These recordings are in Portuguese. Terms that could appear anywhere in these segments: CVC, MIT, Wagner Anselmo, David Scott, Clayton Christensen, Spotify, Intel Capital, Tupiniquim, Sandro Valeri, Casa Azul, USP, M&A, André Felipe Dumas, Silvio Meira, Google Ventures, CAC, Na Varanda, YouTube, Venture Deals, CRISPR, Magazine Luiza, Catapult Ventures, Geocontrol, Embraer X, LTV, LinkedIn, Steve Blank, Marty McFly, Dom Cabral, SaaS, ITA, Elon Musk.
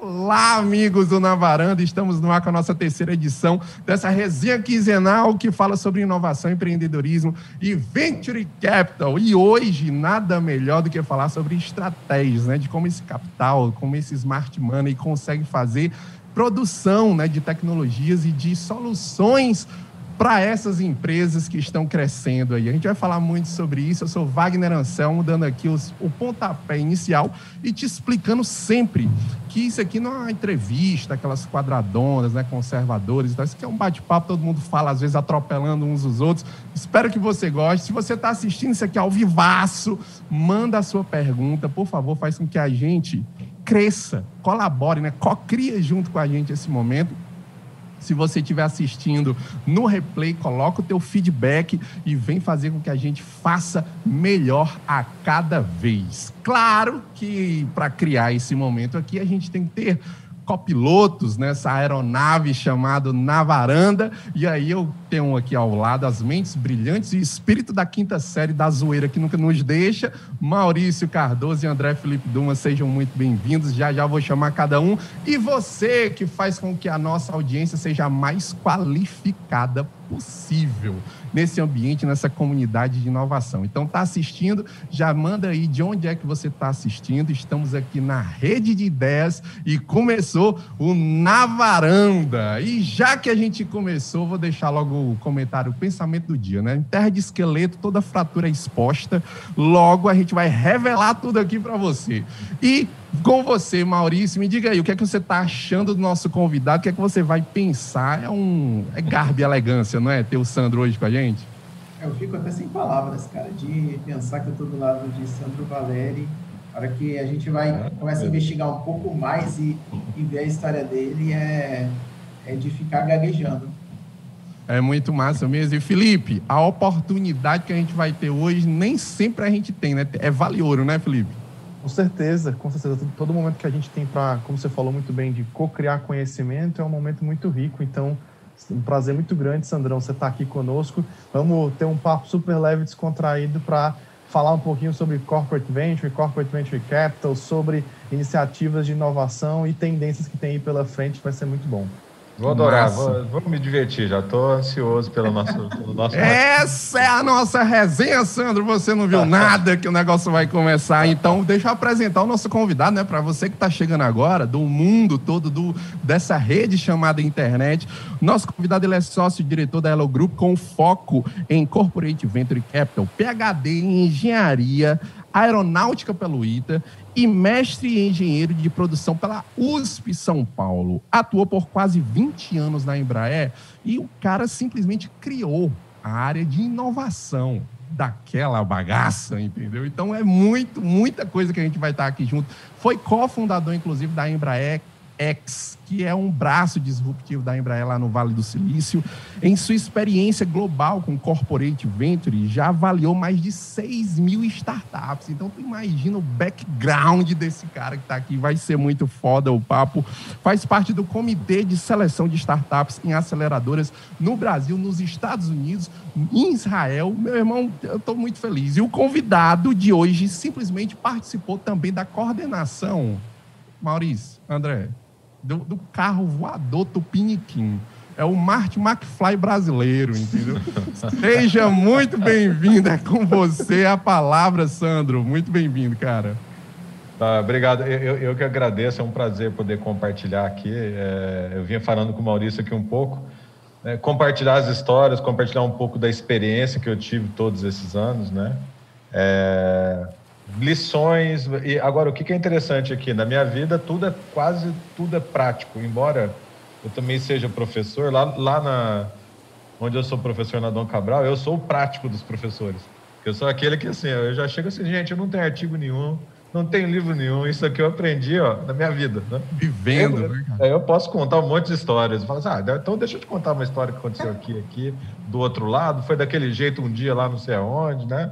Olá, amigos do Na Varanda, estamos no ar com a nossa terceira edição dessa resenha quinzenal que fala sobre inovação, empreendedorismo e Venture Capital. E hoje, nada melhor do que falar sobre estratégias, né? De como esse capital, como esse smart money consegue fazer produção, né, de tecnologias e de soluções para essas empresas que estão crescendo aí. A gente vai falar muito sobre isso. Eu sou Wagner Anselmo, dando aqui o pontapé inicial e te explicando sempre que isso aqui não é uma entrevista, aquelas quadradonas, né, conservadores. Então, isso aqui é um bate-papo, todo mundo fala, às vezes, atropelando uns os outros. Espero que você goste. Se você está assistindo isso aqui ao vivaço, manda a sua pergunta. Por favor, faz com que a gente cresça, colabore, né, cocria junto com a gente esse momento. Se você estiver assistindo no replay, coloca o teu feedback e vem fazer com que a gente faça melhor a cada vez. Claro que para criar esse momento aqui, a gente tem que ter copilotos nessa aeronave chamada Na Varanda. E aí eu tenho aqui ao lado as mentes brilhantes e espírito da quinta série da zoeira que nunca nos deixa, Maurício Cardoso e André Felipe Dumas. Sejam muito bem-vindos, já vou chamar cada um. E você que faz com que a nossa audiência seja a mais qualificada possível nesse ambiente, nessa comunidade de inovação. Então, está assistindo? Já manda aí de onde é que você está assistindo. Estamos aqui na Rede de Ideias e começou o Na Varanda. E já que a gente começou, vou deixar logo o comentário, o pensamento do dia, né? Em terra de esqueleto, toda fratura é exposta. Logo, a gente vai revelar tudo aqui para você. E com você, Maurício, me diga aí, o que é que você está achando do nosso convidado? O que é que você vai pensar? É garbo e elegância, não é? Ter o Sandro hoje com a gente? Eu fico até sem palavras, cara, de pensar que eu estou do lado de Sandro Valeri, para que a gente começa a investigar um pouco mais e ver a história dele, é de ficar gaguejando. É muito massa mesmo. E, Felipe, a oportunidade que a gente vai ter hoje, nem sempre a gente tem, né? É vale ouro, né, Felipe? Com certeza. Todo momento que a gente tem para, como você falou muito bem, de co-criar conhecimento é um momento muito rico. Então, um prazer muito grande, Sandrão, você estar aqui conosco. Vamos ter um papo super leve, descontraído, para falar um pouquinho sobre Corporate Venture Capital, sobre iniciativas de inovação e tendências que tem aí pela frente. Vai ser muito bom. Vou adorar, vou me divertir, já estou ansioso pelo nosso... Essa é a nossa resenha, Sandro, você não viu nada que o negócio vai começar, então deixa eu apresentar o nosso convidado, né, para você que está chegando agora, do mundo todo, dessa rede chamada internet. Nosso convidado, ele é sócio e diretor da Elo Group, com foco em Corporate Venture Capital, PhD em Engenharia Aeronáutica pelo ITA e mestre em engenheiro de produção pela USP São Paulo. Atuou por quase 20 anos na Embraer e o cara simplesmente criou a área de inovação daquela bagaça, entendeu? Então é muita coisa que a gente vai estar aqui junto. Foi cofundador, inclusive, da Embraer X, que é um braço disruptivo da Embraer lá no Vale do Silício. Em sua experiência global com Corporate Venture, já avaliou mais de 6 mil startups. Então, tu imagina o background desse cara que está aqui. Vai ser muito foda o papo. Faz parte do Comitê de Seleção de Startups em Aceleradoras no Brasil, nos Estados Unidos, em Israel. Meu irmão, eu estou muito feliz. E o convidado de hoje simplesmente participou também da coordenação, Maurício, André, do carro voador Tupiniquim. É o Marty McFly brasileiro, entendeu? Seja muito bem-vindo. É com você a palavra, Sandro. Muito bem-vindo, cara. Tá, obrigado. Eu que agradeço. É um prazer poder compartilhar aqui. Eu vinha falando com o Maurício aqui um pouco. Compartilhar as histórias, compartilhar um pouco da experiência que eu tive todos esses anos, né? Lições. E agora, o que é interessante aqui? Na minha vida, quase tudo é prático. Embora eu também seja professor, onde eu sou professor na Dom Cabral, eu sou o prático dos professores. Eu sou aquele que, assim, eu já chego assim, gente, eu não tenho artigo nenhum, não tenho livro nenhum, isso aqui eu aprendi, ó, na minha vida, né? Vivendo. Eu posso contar um monte de histórias. Eu falo assim, então deixa eu te contar uma história que aconteceu aqui, do outro lado, foi daquele jeito um dia lá não sei aonde, né?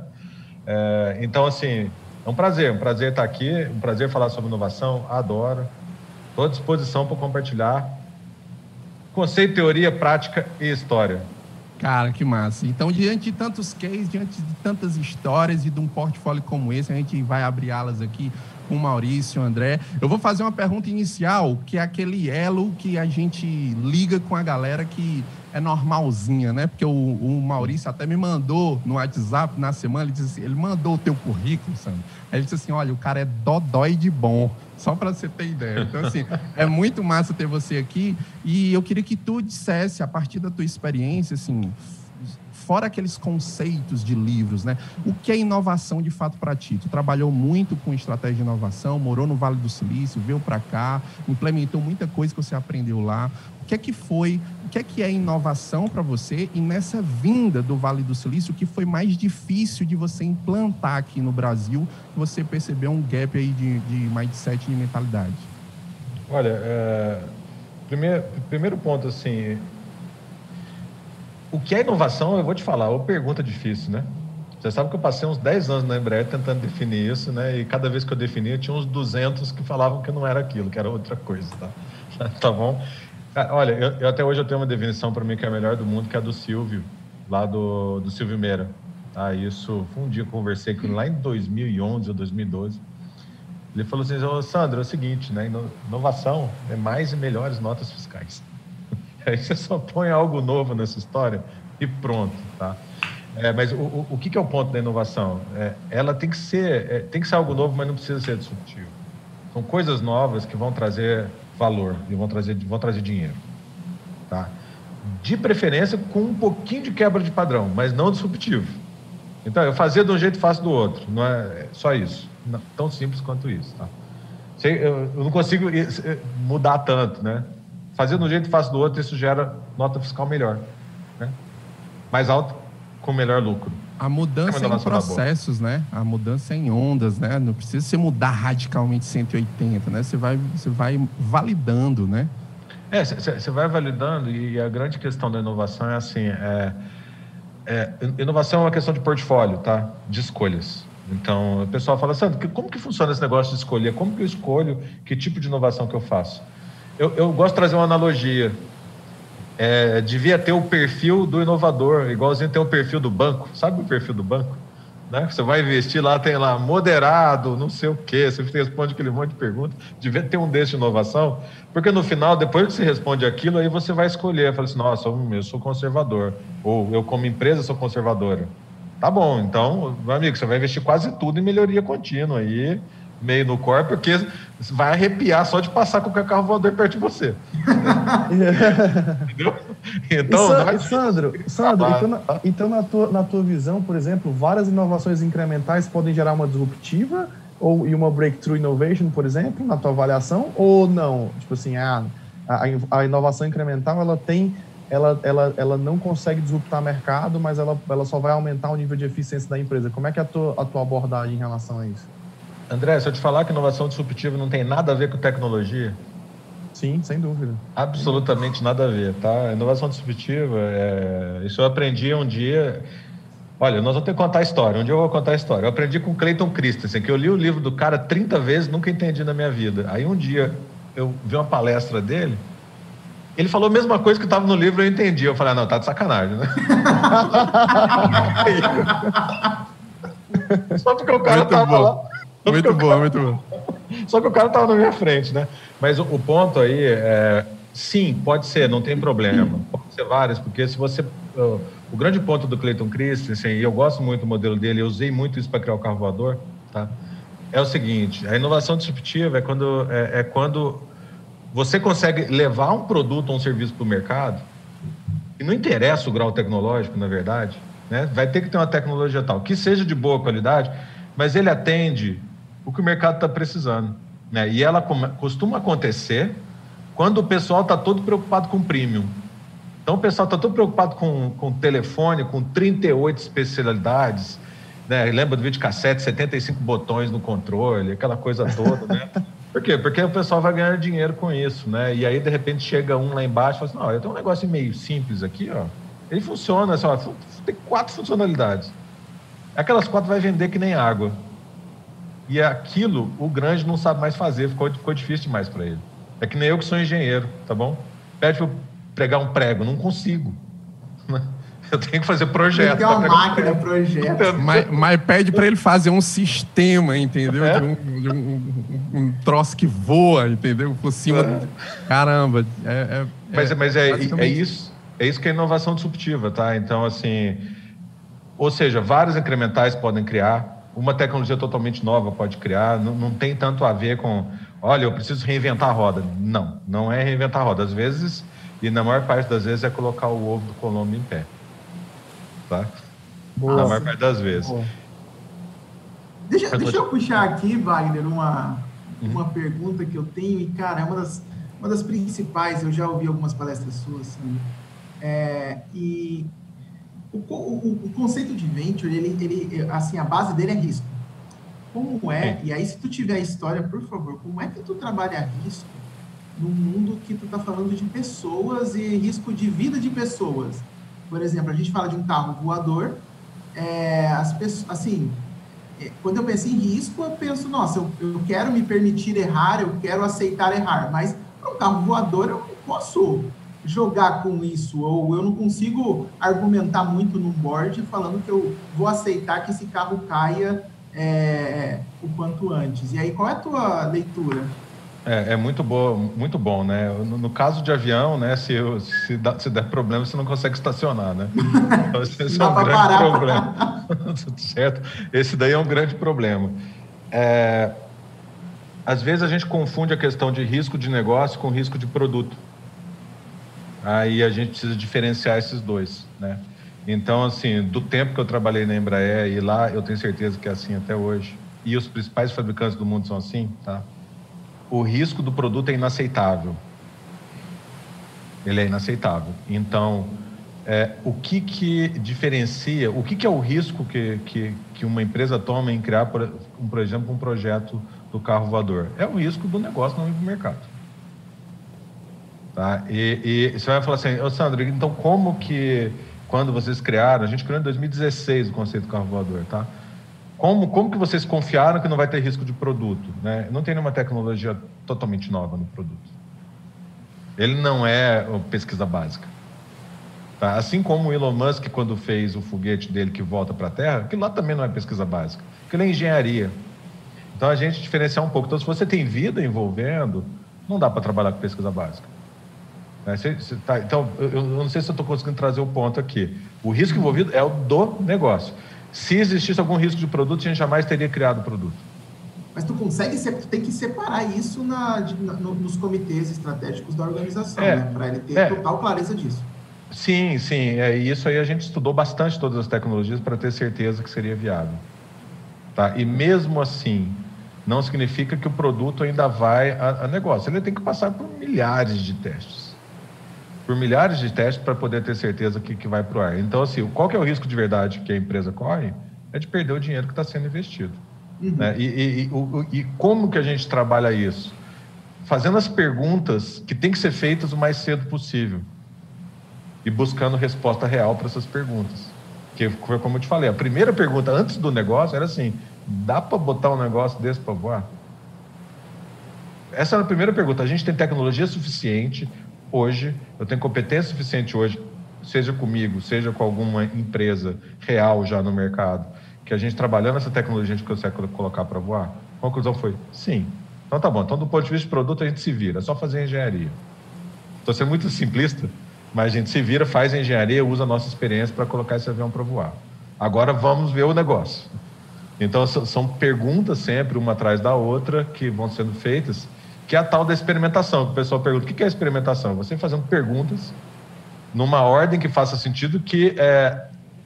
Então, assim, é um prazer estar aqui, um prazer falar sobre inovação, adoro. Estou à disposição para compartilhar conceito, teoria, prática e história. Cara, que massa. Então, diante de tantos cases, diante de tantas histórias e de um portfólio como esse, a gente vai abri-las aqui com o Maurício, o André. Eu vou fazer uma pergunta inicial, que é aquele elo que a gente liga com a galera que é normalzinha, né? Porque o Maurício até me mandou no WhatsApp na semana, ele disse assim, ele mandou o teu currículo, Sandro. Aí ele disse assim, olha, o cara é dodói de bom, só para você ter ideia. Então, assim, é muito massa ter você aqui. E eu queria que tu dissesse, a partir da tua experiência, assim, fora aqueles conceitos de livros, né? O que é inovação de fato para ti? Tu trabalhou muito com estratégia de inovação, morou no Vale do Silício, veio para cá, implementou muita coisa que você aprendeu lá. O que é que foi, o que é inovação para você? E nessa vinda do Vale do Silício, o que foi mais difícil de você implantar aqui no Brasil? Você percebeu um gap aí de mindset e mentalidade? Olha, primeiro ponto, assim, o que é inovação, eu vou te falar, é uma pergunta difícil, né? Você sabe que eu passei uns 10 anos na Embraer tentando definir isso, né? E cada vez que eu definia, tinha uns 200 que falavam que não era aquilo, que era outra coisa, tá? Tá bom? Olha, eu até hoje eu tenho uma definição para mim que é a melhor do mundo, que é a do Silvio, lá do Silvio Meira. Tá? Isso, um dia eu conversei com ele lá em 2011 ou 2012. Ele falou assim, ô, Sandro, é o seguinte, né? Inovação é mais e melhores notas fiscais. Aí você só põe algo novo nessa história e pronto, tá? Mas o que é o ponto da inovação? Ela tem que ser algo novo, mas não precisa ser disruptivo. São coisas novas que vão trazer valor e vão trazer dinheiro, tá? De preferência com um pouquinho de quebra de padrão, mas não disruptivo. Então, eu fazia de um jeito, faço do outro. Não é só isso. Não, tão simples quanto isso, tá? Eu não consigo mudar tanto, né? Fazer de um jeito, faço do outro, isso gera nota fiscal melhor, né? Mais alta, com melhor lucro. A mudança em processos, né? A mudança em ondas, né? Não precisa você mudar radicalmente 180, né? Você vai validando, né? Você vai validando e a grande questão da inovação é assim, inovação é uma questão de portfólio, tá? De escolhas. Então, o pessoal fala, Sandro, como que funciona esse negócio de escolher? Como que eu escolho que tipo de inovação que eu faço? Eu gosto de trazer uma analogia. Devia ter o perfil do inovador, igualzinho tem o perfil do banco. Sabe o perfil do banco? Né? Você vai investir lá, tem lá moderado, não sei o quê. Você responde aquele monte de perguntas. Devia ter um desse de inovação. Porque no final, depois que você responde aquilo, aí você vai escolher. Fala assim, nossa, eu sou conservador. Ou eu como empresa sou conservadora. Tá bom, então, meu amigo, você vai investir quase tudo em melhoria contínua aí. Meio no corpo, porque vai arrepiar só de passar com o carro voador perto de você. Entendeu? Então, Sandro, então na tua visão, por exemplo, várias inovações incrementais podem gerar uma disruptiva e uma breakthrough innovation, por exemplo, na tua avaliação, ou não? Tipo assim, a inovação incremental, ela não consegue disruptar o mercado, mas ela só vai aumentar o nível de eficiência da empresa. Como é que é a tua abordagem em relação a isso? André, se eu te falar que inovação disruptiva não tem nada a ver com tecnologia... Sim, sem dúvida. Absolutamente nada a ver, tá? Inovação disruptiva, isso eu aprendi um dia... Olha, nós vamos ter que contar a história, um dia eu vou contar a história. Eu aprendi com o Clayton Christensen, que eu li o livro do cara 30 vezes, nunca entendi na minha vida. Aí um dia eu vi uma palestra dele, ele falou a mesma coisa que estava no livro e eu entendi. Eu falei, não, tá de sacanagem, né? Só porque o cara muito tava bom. Lá... Muito bom. Só que o cara estava na minha frente, né? Mas o ponto aí é... Sim, pode ser, não tem problema. Pode ser várias, porque se você... O grande ponto do Clayton Christensen, e eu gosto muito do modelo dele, eu usei muito isso para criar o carro voador, tá? É o seguinte, a inovação disruptiva é quando você consegue levar um produto ou um serviço para o mercado, e não interessa o grau tecnológico, na verdade, né? Vai ter que ter uma tecnologia tal, que seja de boa qualidade, mas ele atende... o que o mercado está precisando, né? E ela costuma acontecer quando o pessoal está todo preocupado com premium. Então, o pessoal está todo preocupado com telefone, com 38 especialidades, né? Lembra do videocassete, 75 botões no controle, aquela coisa toda, né? Por quê? Porque o pessoal vai ganhar dinheiro com isso, né? E aí, de repente, chega um lá embaixo e fala assim, não, olha, tem um negócio meio simples aqui, ó. Ele funciona, assim, ó, tem 4 funcionalidades. Aquelas 4 vai vender que nem água. E aquilo o grande não sabe mais fazer, ficou difícil demais para ele. É que nem eu que sou engenheiro, tá bom? Pede para eu pregar um prego, não consigo. Eu tenho que fazer projeto. Tem que ter uma máquina, projeto. Mas pede para ele fazer um sistema, entendeu? É? De um troço que voa, entendeu? Por cima. Caramba. Mas é isso. É isso que é inovação disruptiva, tá? Então, assim... Ou seja, várias incrementais podem criar, uma tecnologia totalmente nova pode criar, não tem tanto a ver com... Olha, eu preciso reinventar a roda. Não, não é reinventar a roda. Às vezes, e na maior parte das vezes, é colocar o ovo do Colombo em pé. Tá? Nossa. Na maior parte das vezes. Deixa eu puxar aqui, Wagner, uma pergunta que eu tenho. E, cara, é uma das principais. Eu já ouvi algumas palestras suas, Sandro. O conceito de venture, ele, assim, a base dele é risco. Como é, e aí se tu tiver a história, por favor, como é que tu trabalha risco num mundo que tu tá falando de pessoas e risco de vida de pessoas? Por exemplo, a gente fala de um carro voador, quando eu penso em risco, eu penso, nossa, eu quero me permitir errar, eu quero aceitar errar, mas para um carro voador eu não posso jogar com isso, ou eu não consigo argumentar muito no board falando que eu vou aceitar que esse carro caia o quanto antes. E aí, qual é a tua leitura? É muito bom, né? No caso de avião, né? Se der problema, você não consegue estacionar, né? Então, esse é um grande problema. Certo? Esse daí é um grande problema. Às vezes a gente confunde a questão de risco de negócio com risco de produto. Aí a gente precisa diferenciar esses dois, né? Então, assim, do tempo que eu trabalhei na Embraer e lá, eu tenho certeza que é assim até hoje, e os principais fabricantes do mundo são assim, tá? O risco do produto é inaceitável. Ele é inaceitável. Então, o que diferencia, o que é o risco que uma empresa toma em criar, por exemplo, um projeto do carro voador? É o risco do negócio não ir para o mercado. Tá? E você vai falar assim, Sandro, então como que, quando vocês criaram, a gente criou em 2016 o conceito do carro voador, tá? Como que vocês confiaram que não vai ter risco de produto, né? Não tem nenhuma tecnologia totalmente nova no produto. Ele não é pesquisa básica. Tá? Assim como o Elon Musk, quando fez o foguete dele que volta para a Terra, aquilo lá também não é pesquisa básica, aquilo é engenharia. Então, a gente diferenciar um pouco. Então, se você tem vida envolvendo, não dá para trabalhar com pesquisa básica. Então, eu não sei se eu estou conseguindo trazer o ponto aqui. O risco envolvido é o do negócio. Se existisse algum risco de produto, a gente jamais teria criado o produto. Mas tu tem que separar isso nos comitês estratégicos da organização, né? Para ele ter total clareza disso. Sim. Isso aí a gente estudou bastante todas as tecnologias para ter certeza que seria viável. Tá? E mesmo assim, não significa que o produto ainda vai a negócio. Ele tem que passar por milhares de testes para poder ter certeza que vai para o ar. Então, assim, qual que é o risco de verdade que a empresa corre? É de perder o dinheiro que está sendo investido. Uhum. Né? E como que a gente trabalha isso? Fazendo as perguntas que têm que ser feitas o mais cedo possível e buscando resposta real para essas perguntas. Que foi como eu te falei, a primeira pergunta antes do negócio era assim, dá para botar um negócio desse para voar? Essa era a primeira pergunta. A gente tem tecnologia suficiente hoje, eu tenho competência suficiente hoje, seja comigo, seja com alguma empresa real já no mercado, que a gente trabalhando essa tecnologia a gente consegue colocar para voar? A conclusão foi, sim. Então tá bom, então do ponto de vista de produto a gente se vira, é só fazer engenharia. Estou sendo muito simplista, mas a gente se vira, faz a engenharia, usa a nossa experiência para colocar esse avião para voar. Agora vamos ver o negócio. Então são perguntas sempre, uma atrás da outra, que vão sendo feitas, que é a tal da experimentação, que o pessoal pergunta, o que é experimentação? Você fazendo perguntas numa ordem que faça sentido, que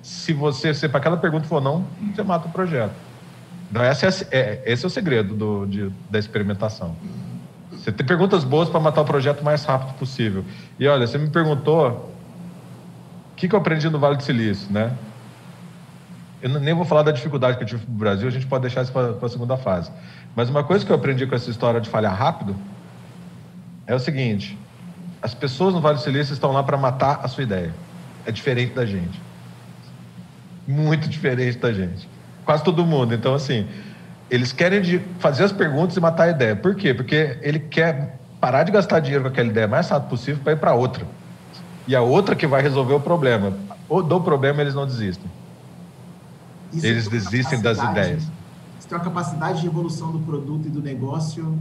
se você para aquela pergunta for não, você mata o projeto. Então, esse é o segredo da experimentação. Você tem perguntas boas para matar o projeto o mais rápido possível. E olha, você me perguntou o que eu aprendi no Vale do Silício, né? Eu nem vou falar da dificuldade que eu tive no Brasil, a gente pode deixar isso para a segunda fase. Mas uma coisa que eu aprendi com essa história de falhar rápido é o seguinte, as pessoas no Vale do Silício estão lá para matar a sua ideia. É diferente da gente. Muito diferente da gente. Quase todo mundo. Então, assim, eles querem fazer as perguntas e matar a ideia. Por quê? Porque ele quer parar de gastar dinheiro com aquela ideia o mais rápido possível para ir para outra. E a outra que vai resolver o problema. ou do problema eles não desistem. Isso, eles desistem das ideias. Isso tem uma capacidade de evolução do produto e do negócio.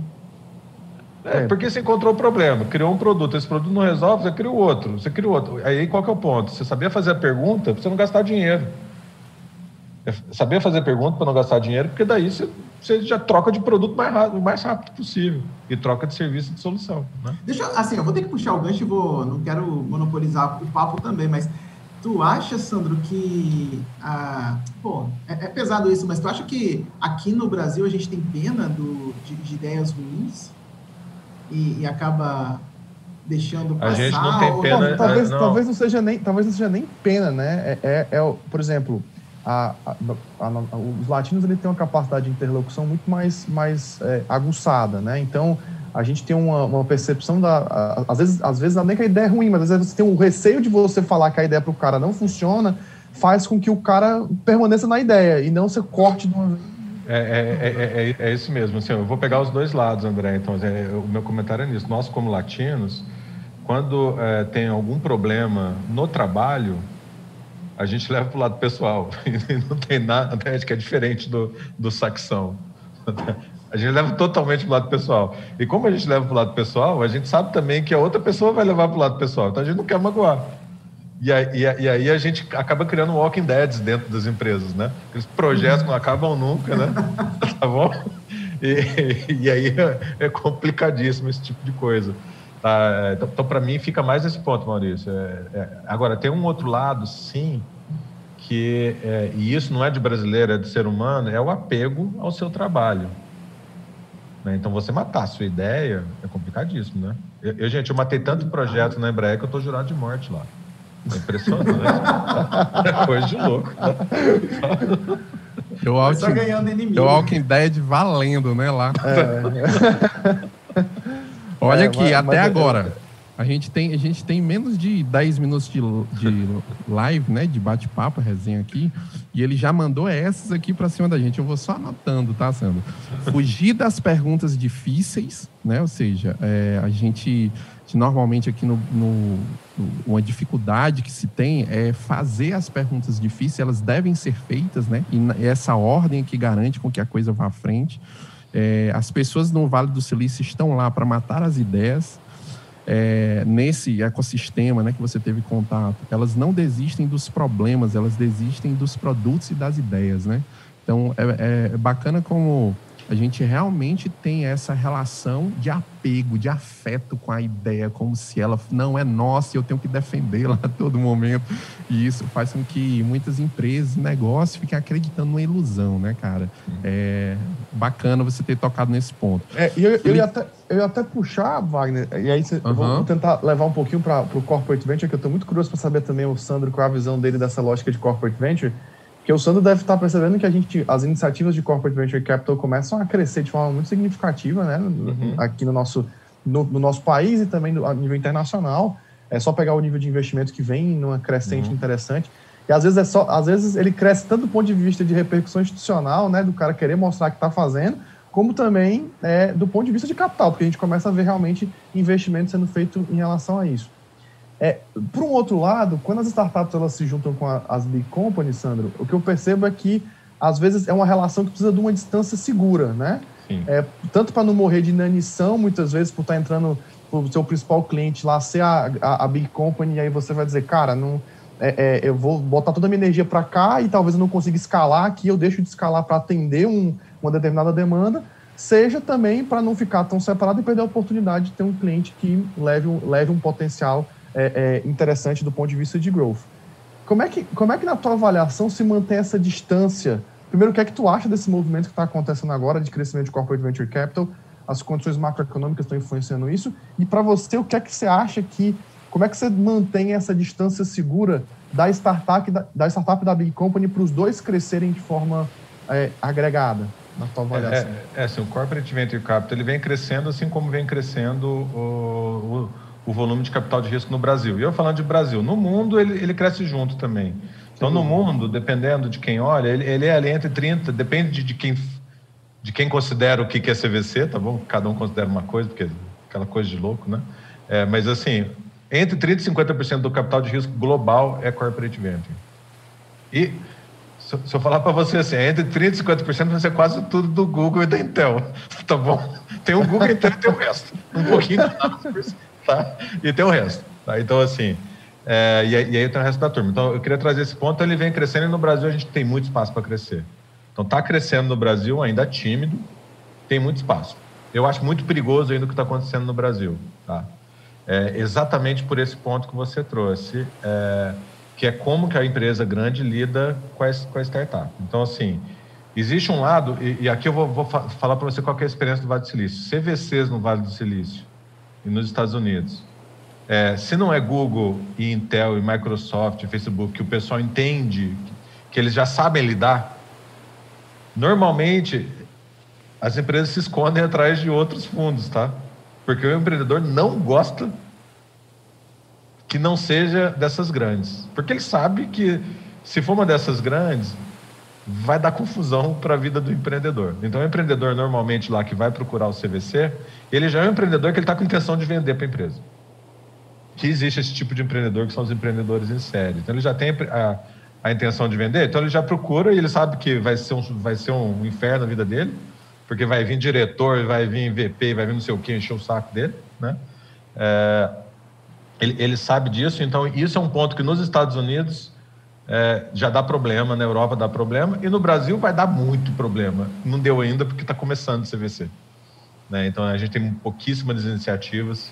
É, porque você encontrou o problema, criou um produto, esse produto não resolve, você cria o outro, você cria o outro. Aí qual que é o ponto? Você sabia fazer a pergunta para você não gastar dinheiro. Saber fazer pergunta para não gastar dinheiro, porque daí você já troca de produto o mais rápido possível e troca de serviço, de solução, né? Assim, eu vou ter que puxar o gancho, não quero monopolizar o papo também, mas tu acha, Sandro, que... é pesado isso, mas tu acha que aqui no Brasil a gente tem pena de ideias ruins e acaba... deixando passar. A gente não tem pena. Talvez não seja nem pena, né? Por exemplo, os latinos têm uma capacidade de interlocução muito mais aguçada, né? Então, a gente tem uma percepção às vezes não é nem que a ideia é ruim, mas às vezes você tem o receio de você falar que a ideia para o cara não funciona, faz com que o cara permaneça na ideia e não se corte de uma... É isso mesmo. Assim, eu vou pegar os dois lados, André. Então, o meu comentário é nisso. Nós, como latinos, quando tem algum problema no trabalho, a gente leva para o lado pessoal. Não tem nada, acho que é diferente do saxão. A gente leva totalmente para o lado pessoal. E como a gente leva para o lado pessoal, a gente sabe também que a outra pessoa vai levar para o lado pessoal. Então, a gente não quer magoar. E aí a gente acaba criando Walking Deads dentro das empresas, né? Aqueles projetos que não acabam nunca, né? Tá bom? E aí é complicadíssimo esse tipo de coisa. Tá? Então, para mim, fica mais esse ponto, Maurício. Agora, tem um outro lado, sim, que... e isso não é de brasileiro, é de ser humano, é o apego ao seu trabalho. Né? Então, você matar a sua ideia é complicadíssimo, né? Gente, eu matei tanto projeto na Embraer que eu tô jurado de morte lá. Impressionante. É coisa de louco. Tá ganhando inimigo. O Walking Dead valendo, né, lá. Olha aqui, até agora. A gente tem menos de 10 minutos de live, né, de bate-papo, resenha aqui, e ele já mandou essas aqui para cima da gente. Eu vou só anotando, tá, Sandro? Fugir das perguntas difíceis, né, ou seja, a gente normalmente aqui uma dificuldade que se tem é fazer as perguntas difíceis, elas devem ser feitas, né, e essa ordem que garante com que a coisa vá à frente. As pessoas no Vale do Silício estão lá para matar as ideias. Nesse ecossistema, né, que você teve contato, elas não desistem dos problemas, elas desistem dos produtos e das ideias, né? Então, é bacana como a gente realmente tem essa relação de apego, de afeto com a ideia, como se ela não é nossa e eu tenho que defendê-la a todo momento. E isso faz com que muitas empresas, negócios, fiquem acreditando numa ilusão, né, cara? É bacana você ter tocado nesse ponto. Eu ia até puxar, Wagner, e aí eu vou tentar levar um pouquinho para o Corporate Venture, que eu estou muito curioso para saber também o Sandro, qual é a visão dele dessa lógica de Corporate Venture, que o Sandro deve estar percebendo que as iniciativas de Corporate Venture Capital começam a crescer de forma muito significativa, né, aqui no nosso país e também a nível internacional. É só pegar o nível de investimento que vem numa crescente interessante. E às vezes ele cresce tanto do ponto de vista de repercussão institucional, né, do cara querer mostrar que está fazendo, como também do ponto de vista de capital, porque a gente começa a ver realmente investimento sendo feito em relação a isso. Por um outro lado, quando as startups elas se juntam com as big companies, Sandro, o que eu percebo é que, às vezes, é uma relação que precisa de uma distância segura, né? Tanto para não morrer de inanição, muitas vezes, por estar entrando, o seu principal cliente lá ser a big company, e aí você vai dizer, cara, não... eu vou botar toda a minha energia para cá e talvez eu não consiga escalar aqui, eu deixo de escalar para atender uma determinada demanda, seja também para não ficar tão separado e perder a oportunidade de ter um cliente que leve um potencial interessante do ponto de vista de growth. Como é que na tua avaliação se mantém essa distância? Primeiro, o que é que tu acha desse movimento que está acontecendo agora de crescimento de Corporate Venture Capital? As condições macroeconômicas estão influenciando isso? E para você, o que é que você acha que... Como é que você mantém essa distância segura da startup e da big company para os dois crescerem de forma agregada na tua avaliação? Assim, o Corporate Venture Capital ele vem crescendo assim como vem crescendo o volume de capital de risco no Brasil. E eu falando de Brasil, no mundo ele cresce junto também. Então, no mundo, dependendo de quem olha, ele é ali entre 30, depende de quem considera o que é CVC, tá bom? Cada um considera uma coisa, porque é aquela coisa de louco, né? Mas assim... Entre 30% e 50% do capital de risco global é corporate venture. E se eu falar para você assim, entre 30% e 50% vai ser quase tudo do Google e da Intel, tá bom? Tem o Google e Intel e tem o resto. Um pouquinho da Amazon, tá? E tem o resto. Tá? Então, assim, e aí tem o resto da turma. Então, eu queria trazer esse ponto, ele vem crescendo e no Brasil a gente tem muito espaço para crescer. Então, está crescendo no Brasil, ainda tímido, tem muito espaço. Eu acho muito perigoso ainda o que está acontecendo no Brasil, tá? Exatamente por esse ponto que você trouxe, que é como que a empresa grande lida com a startup. Então, assim, existe um lado, e aqui eu vou falar para você qual que é a experiência do Vale do Silício. CVCs no Vale do Silício e nos Estados Unidos. Se não é Google e Intel e Microsoft e Facebook, que o pessoal entende, que eles já sabem lidar, normalmente as empresas se escondem atrás de outros fundos, tá? Porque o empreendedor não gosta que não seja dessas grandes. Porque ele sabe que, se for uma dessas grandes, vai dar confusão para a vida do empreendedor. Então, o empreendedor, normalmente, lá que vai procurar o CVC, ele já é um empreendedor que ele está com intenção de vender para a empresa. Que existe esse tipo de empreendedor, que são os empreendedores em série. Então, ele já tem a intenção de vender, então ele já procura e ele sabe que vai ser um inferno a vida dele, porque vai vir diretor, vai vir VP, vai vir não sei o que, encher o saco dele, né? Ele sabe disso, então isso é um ponto que nos Estados Unidos já dá problema, na Europa dá problema, e no Brasil vai dar muito problema. Não deu ainda porque está começando o CVC, né? Então a gente tem pouquíssimas iniciativas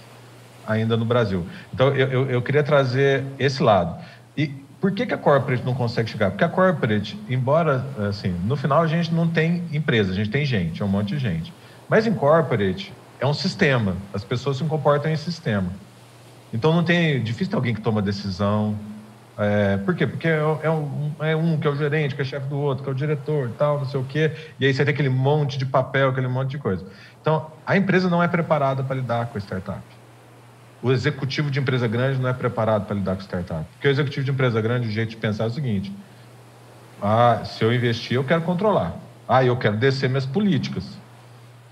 ainda no Brasil. Então eu queria trazer esse lado. E por que a corporate não consegue chegar? Porque a corporate, embora, assim, no final a gente não tem empresa, a gente tem gente, é um monte de gente. Mas em corporate é um sistema, as pessoas se comportam em sistema. Então não tem, difícil ter alguém que toma decisão. Por quê? Porque é um que é o gerente, que é chefe do outro, que é o diretor, tal, não sei o quê. E aí você tem aquele monte de papel, aquele monte de coisa. Então a empresa não é preparada para lidar com a startup. O executivo de empresa grande não é preparado para lidar com startup. Porque o executivo de empresa grande, o jeito de pensar é o seguinte. Ah, se eu investir, eu quero controlar. Ah, eu quero descer minhas políticas.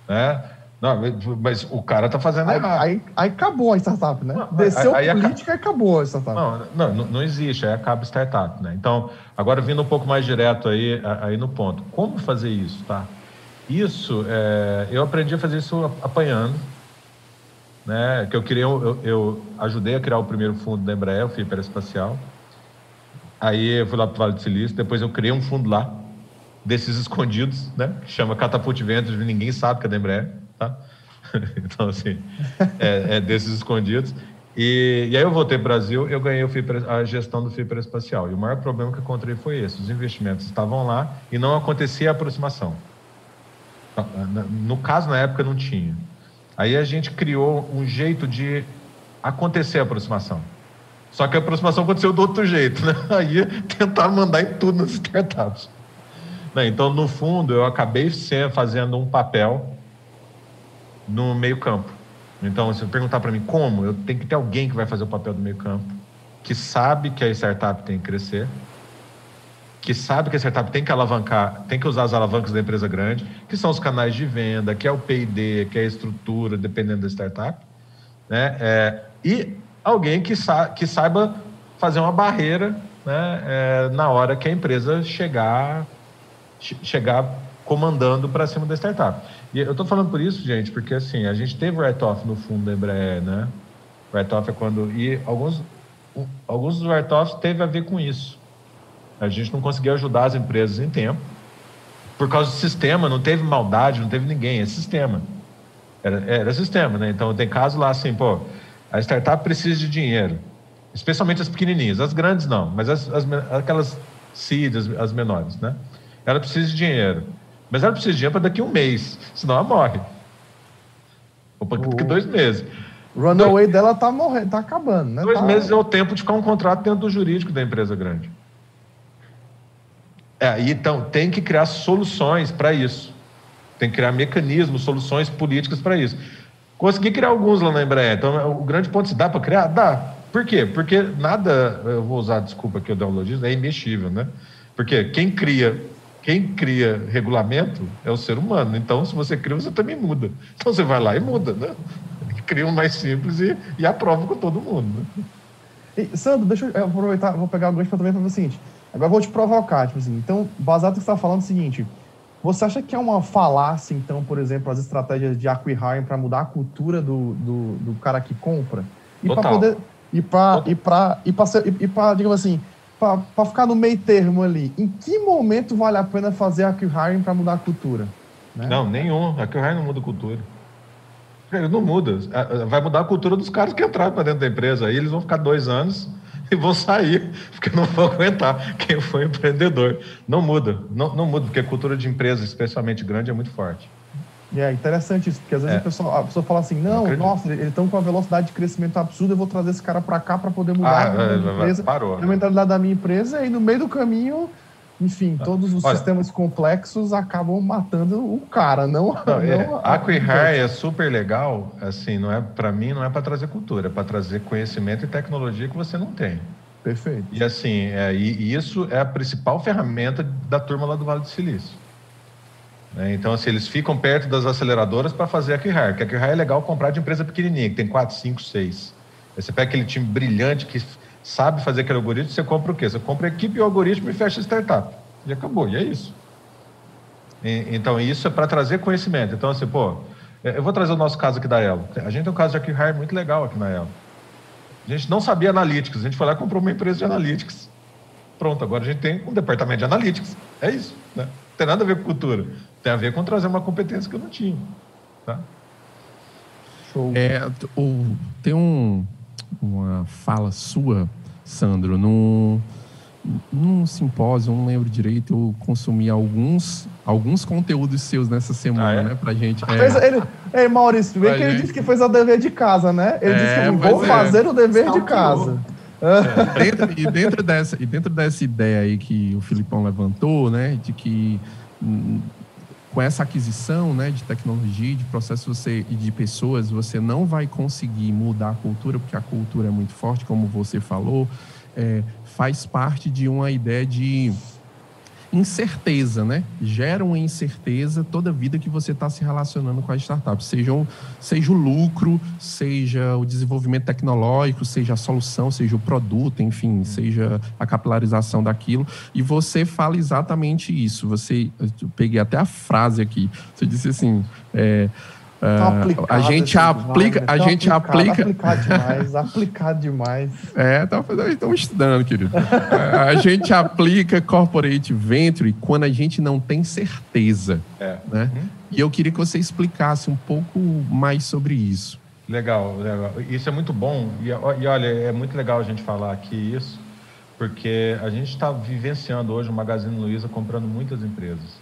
Né? Não, mas o cara está fazendo errado. Aí acabou a startup, né? Desceu aí, política e acabou a startup. Não existe. Aí acaba a startup, né? Então, agora vindo um pouco mais direto aí no ponto. Como fazer isso, tá? Isso, eu aprendi a fazer isso apanhando. Né, que eu ajudei a criar o primeiro fundo da Embraer, o FIP Aeroespacial. Aí eu fui lá para o Vale do Silício, depois eu criei um fundo lá, desses escondidos, né, que chama Catapult Ventures, ninguém sabe que é da Embraer, tá? Então, assim, é desses escondidos. E aí eu voltei para o Brasil, eu ganhei a gestão do FIP Aeroespacial. E o maior problema que eu encontrei foi esse, os investimentos estavam lá e não acontecia a aproximação. No caso, na época, não tinha. Aí a gente criou um jeito de acontecer a aproximação. Só que a aproximação aconteceu do outro jeito, né? Aí tentaram mandar em tudo nas startups. Né? Então, no fundo, eu acabei fazendo um papel no meio campo. Então, se você perguntar para mim como, eu tenho que ter alguém que vai fazer o papel do meio campo, que sabe que a startup tem que crescer, que sabe que a startup tem que alavancar, tem que usar as alavancas da empresa grande, que são os canais de venda, que é o P&D, que é a estrutura, dependendo da startup, né? E alguém que saiba fazer uma barreira, né? Na hora que a empresa chegar comandando para cima da startup. E eu estou falando por isso, gente, porque assim, a gente teve write-off no fundo da Embraer, né? Write-off é quando... E alguns dos write-offs teve a ver com isso. A gente não conseguiu ajudar as empresas em tempo. Por causa do sistema, não teve maldade, não teve ninguém, é sistema. Era sistema, né? Então, tem caso lá assim, pô, a startup precisa de dinheiro, especialmente as pequenininhas. As grandes não, mas aquelas seed, as menores, né? Ela precisa de dinheiro. Mas ela precisa de dinheiro para daqui um mês, senão ela morre. Ou para daqui 2 meses. O runaway dela tá morrendo, tá acabando, né? 2 meses é o tempo de ficar um contrato dentro do jurídico da empresa grande. Então, tem que criar soluções para isso. Tem que criar mecanismos, soluções políticas para isso. Consegui criar alguns lá na Embraer. Então, o grande ponto se dá para criar? Dá. Por quê? Porque nada, eu vou usar a desculpa que eu dou ao lojista, é imexível, né? Porque quem cria regulamento é o ser humano. Então, se você cria, você também muda. Então, você vai lá e muda, né? cria um mais simples e aprova com todo mundo. E, Sandro, deixa eu aproveitar, vou pegar o gancho para também falar o seguinte, agora eu vou te provocar, tipo assim, então, baseado no que você está falando é o seguinte, você acha que é uma falácia, então, por exemplo, as estratégias de acquiring para mudar a cultura do cara que compra? E para poder, e para, digamos assim, para ficar no meio termo ali, em que momento vale a pena fazer acquiring para mudar a cultura? Né? Não, nenhum. Acquiring não muda a cultura. Não muda. Vai mudar a cultura dos caras que entraram para dentro da empresa. Aí eles vão ficar 2 anos e vão sair, porque não vão aguentar quem foi empreendedor. Não muda. Não muda, porque a cultura de empresa, especialmente grande, é muito forte. É interessante isso, porque às vezes a pessoa fala assim, não nossa, eles estão com uma velocidade de crescimento absurda, eu vou trazer esse cara para cá para poder mudar a mentalidade da minha empresa, e no meio do caminho, enfim, todos os sistemas complexos acabam matando o cara, Acquihire é super legal, assim, não é, para mim não é para trazer cultura, é para trazer conhecimento e tecnologia que você não tem. Perfeito. E assim, isso é a principal ferramenta da turma lá do Vale do Silício. Então, assim, eles ficam perto das aceleradoras para fazer acquihire, porque acquihire é legal comprar de empresa pequenininha, que tem 4, 5, 6. Aí você pega aquele time brilhante que sabe fazer aquele algoritmo, você compra o quê? Você compra a equipe e o algoritmo e fecha a startup. E acabou, e é isso. Então, isso é para trazer conhecimento. Então, assim, pô, eu vou trazer o nosso caso aqui da Elo. A gente tem um caso de acquihire muito legal aqui na Elo. A gente não sabia analytics, a gente foi lá e comprou uma empresa de analytics. Pronto, agora a gente tem um departamento de analytics. É isso, né? Não tem nada a ver com cultura. Tem a ver com trazer uma competência que eu não tinha. Tá? Show. Tem uma fala sua, Sandro, num simpósio, não lembro direito, eu consumi alguns conteúdos seus nessa semana, né? Pra gente. Ei, Maurício, vê que ele disse que fez o dever de casa, né? Ele disse que eu vou fazer o dever de casa. Dentro dessa ideia aí que o Filipão levantou, né? De que com essa aquisição, né, de tecnologia, de processos e de pessoas, você não vai conseguir mudar a cultura, porque a cultura é muito forte, como você falou, faz parte de uma ideia de incerteza, né? Gera uma incerteza toda vida que você está se relacionando com a startup, seja o lucro, seja o desenvolvimento tecnológico, seja a solução, seja o produto, enfim, seja a capilarização daquilo. E você fala exatamente isso. Eu peguei até a frase aqui. Você disse assim... A gente aplica demais. Estamos estudando, querido. A gente aplica corporate venture quando a gente não tem certeza. Né? E eu queria que você explicasse um pouco mais sobre isso. Legal. Isso é muito bom. E olha, é muito legal a gente falar aqui isso, porque a gente está vivenciando hoje o Magazine Luiza comprando muitas empresas.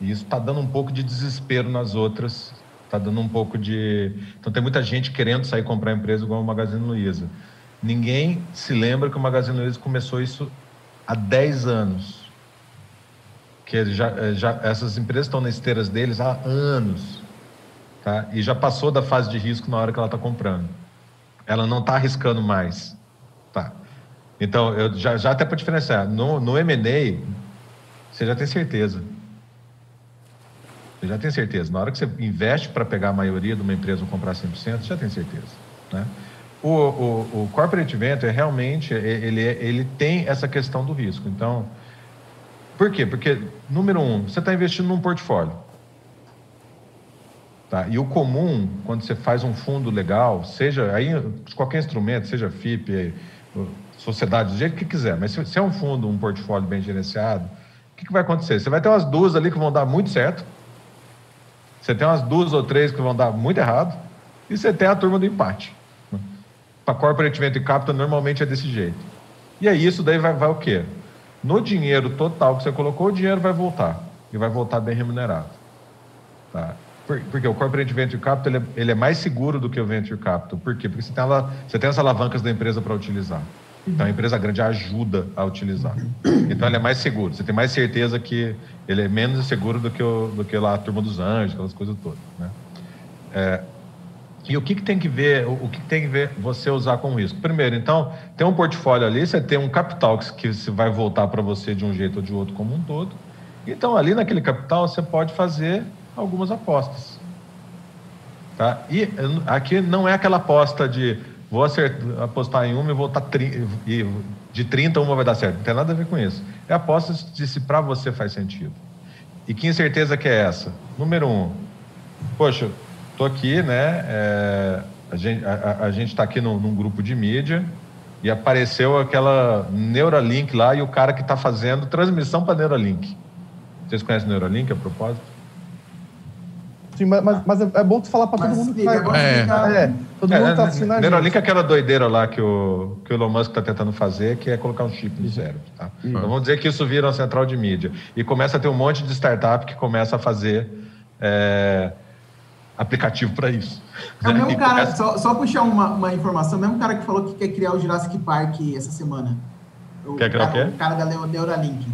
E isso está dando um pouco de desespero nas outras. Está dando um pouco de... Então, tem muita gente querendo sair comprar empresa igual o Magazine Luiza. Ninguém se lembra que o Magazine Luiza começou isso há 10 anos. Que essas empresas estão nas esteiras deles há anos. Tá? E já passou da fase de risco na hora que ela está comprando. Ela não está arriscando mais. Tá? Então, eu já até para diferenciar, no M&A, você já tem certeza. Você já tem certeza. Na hora que você investe para pegar a maioria de uma empresa ou comprar 100%, você já tem certeza. Né? O corporate venture, realmente, ele tem essa questão do risco. Então, por quê? Porque, número 1, você está investindo num portfólio. Tá? E o comum, quando você faz um fundo legal, seja aí qualquer instrumento, seja FIP, sociedade, do jeito que quiser, mas se é um fundo, um portfólio bem gerenciado, o que vai acontecer? Você vai ter umas duas ali que vão dar muito certo, você tem umas 2 ou 3 que vão dar muito errado e você tem a turma do empate. Para corporate venture capital, normalmente é desse jeito. E aí, isso daí vai o quê? No dinheiro total que você colocou, o dinheiro vai voltar. E vai voltar bem remunerado. Tá? Porque o corporate venture capital ele é mais seguro do que o venture capital. Por quê? Porque você tem as alavancas da empresa para utilizar. Então, a empresa grande ajuda a utilizar. Então, ele é mais seguro. Você tem mais certeza que ele é menos seguro do que lá a turma dos anjos, aquelas coisas todas. Né? E o que tem que ver você usar como risco? Primeiro, então, tem um portfólio ali, você tem um capital que vai voltar para você de um jeito ou de outro como um todo. Então, ali naquele capital, você pode fazer algumas apostas. Tá? E aqui não é aquela aposta de vou apostar em uma e vou estar de 30 uma vai dar certo. Não tem nada a ver com isso. É aposta de se para você faz sentido. E que incerteza que é essa? Número 1, poxa, estou aqui, né? A gente está aqui num grupo de mídia e apareceu aquela Neuralink lá e o cara que está fazendo transmissão para Neuralink. Vocês conhecem Neuralink, a propósito? Sim, mas é bom tu falar para todo mundo que vai todo mundo tá assinando. Neuralink é aquela doideira lá que o Elon Musk está tentando fazer, que é colocar um chip no cérebro. Tá? Então vamos dizer que isso vira uma central de mídia. E começa a ter um monte de startup que começa a fazer aplicativo para isso. É o mesmo e cara, começa... só puxar uma informação, o mesmo cara que falou que quer criar o Jurassic Park essa semana. O cara da Neuralink.